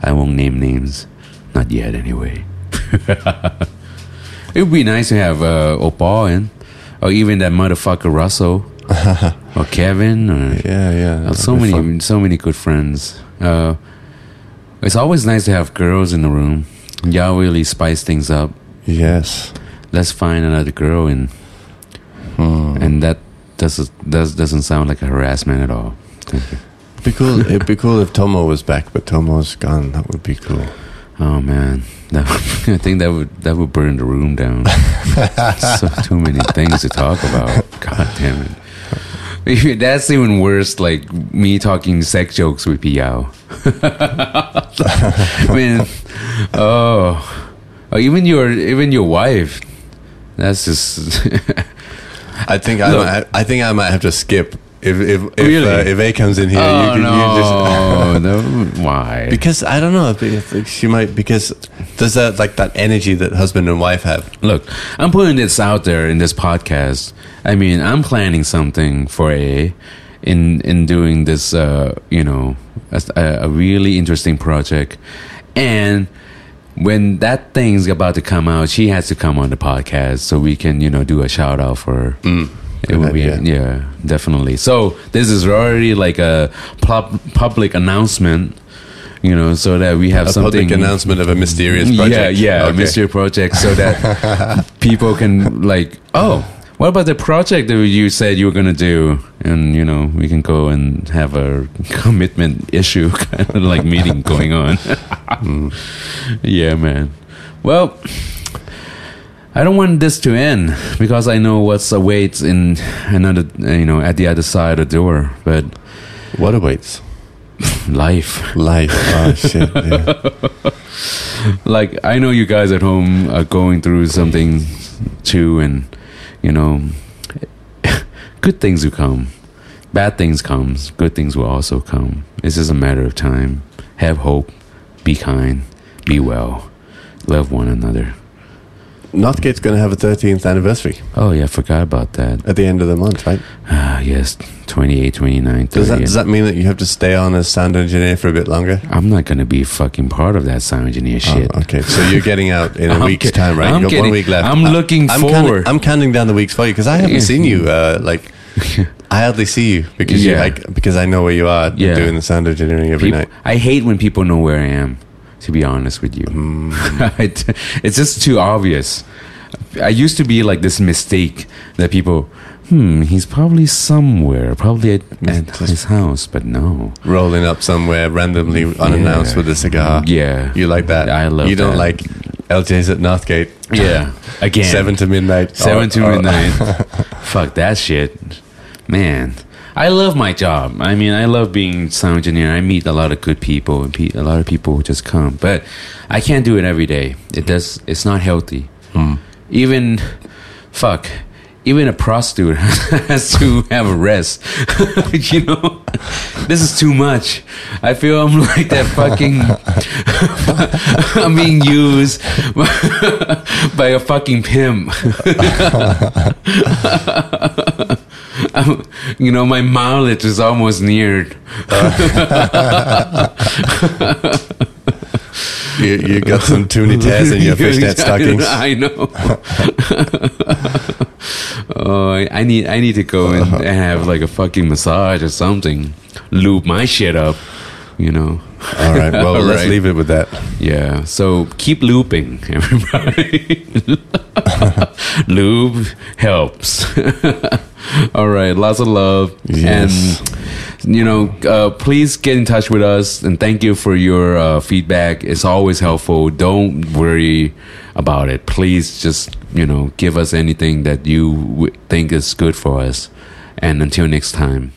I won't name names. Not yet, anyway. It would be nice to have uh, Opal in. Or even that motherfucker Russell. Or Kevin. Or, yeah, yeah. Or so many fun. so many good friends. Uh, it's always nice to have girls in the room. Y'all really spice things up. Yes. Let's find another girl and Mm. And that doesn't that doesn't sound like a harassment at all. Thank you. It'd be cool. It'd be cool if Tomo was back, but Tomo's gone. That would be cool. Oh man, that would, I think that would that would burn the room down. So too many things to talk about. God damn it. That's even worse, like me talking sex jokes with Piao. I mean, oh, oh, even your even your wife. That's just. I think I might, I think I might have to skip if if if, really? uh, if A comes in here. Oh, you can, no. You just, no, why? Because I don't know if, if, if she might, because there's that like that energy that husband and wife have. Look, I'm putting this out there in this podcast. I mean, I'm planning something for A in in doing this, uh, you know, a, a really interesting project. And when that thing's about to come out, she has to come on the podcast so we can, you know, do a shout out for her. Mm, it would be, yeah, definitely. So this is already like a pub- public announcement. You know, so that we have a something. A public announcement of a mysterious project. Yeah, yeah, okay. A mysterious project, so that people can like, oh, what about the project that you said you were going to do? And, you know, we can go and have a commitment issue kind of like meeting going on. Yeah, man. Well, I don't want this to end because I know what's awaits in another, you know, at the other side of the door. But what awaits? Life. Life. Oh, shit. Yeah. Like, I know you guys at home are going through something too, and, you know, good things will come. Bad things comes. Good things will also come. It's just a matter of time. Have hope. Be kind. Be well. Love one another. Northgate's going to have a thirteenth anniversary. Oh, yeah. I forgot about that. At the end of the month, right? Ah, yes. twenty-eight, twenty-nine, thirty. Does that, does that mean that you have to stay on as sound engineer for a bit longer? I'm not going to be fucking part of that sound engineer shit. Oh, okay. So you're getting out in a week's time, right? You've got kidding. one week left. I'm looking I'm forward. Counting, I'm counting down the weeks for you because I haven't seen you. Uh, like, I hardly see you because, yeah. you, like, because I know where you are yeah. doing the sound engineering every people, night. I hate when people know where I am. To be honest with you, mm. It's just too obvious. I used to be like this mistake that people, hmm, he's probably somewhere, probably at, at his house, but no, rolling up somewhere randomly unannounced yeah. with a cigar. Yeah, you like that? I love. You don't that. Like L J's at Northgate. Yeah, again, seven to midnight, seven oh, to oh. midnight. Fuck that shit, man. I love my job. I mean, I love being sound engineer. I meet a lot of good people and pe- a lot of people who just come. But I can't do it every day. It does. It's not healthy. Mm. Even, fuck, even a prostitute has to have a rest. You know, this is too much. I feel I'm like that fucking. I'm being used by a fucking pimp. I'm, you know, my mileage is almost near. Uh, you, you got some toonie tears in your fishnet stockings. I know. Oh, I, I need, I need to go and, and have like a fucking massage or something. Lube my shit up, you know. All right. Well, All let's right. leave it with that. Yeah. So keep looping, everybody. Lube helps. All right. Lots of love. Yes. And, you know, uh, please get in touch with us. And thank you for your uh, feedback. It's always helpful. Don't worry about it. Please just, you know, give us anything that you w- think is good for us. And until next time.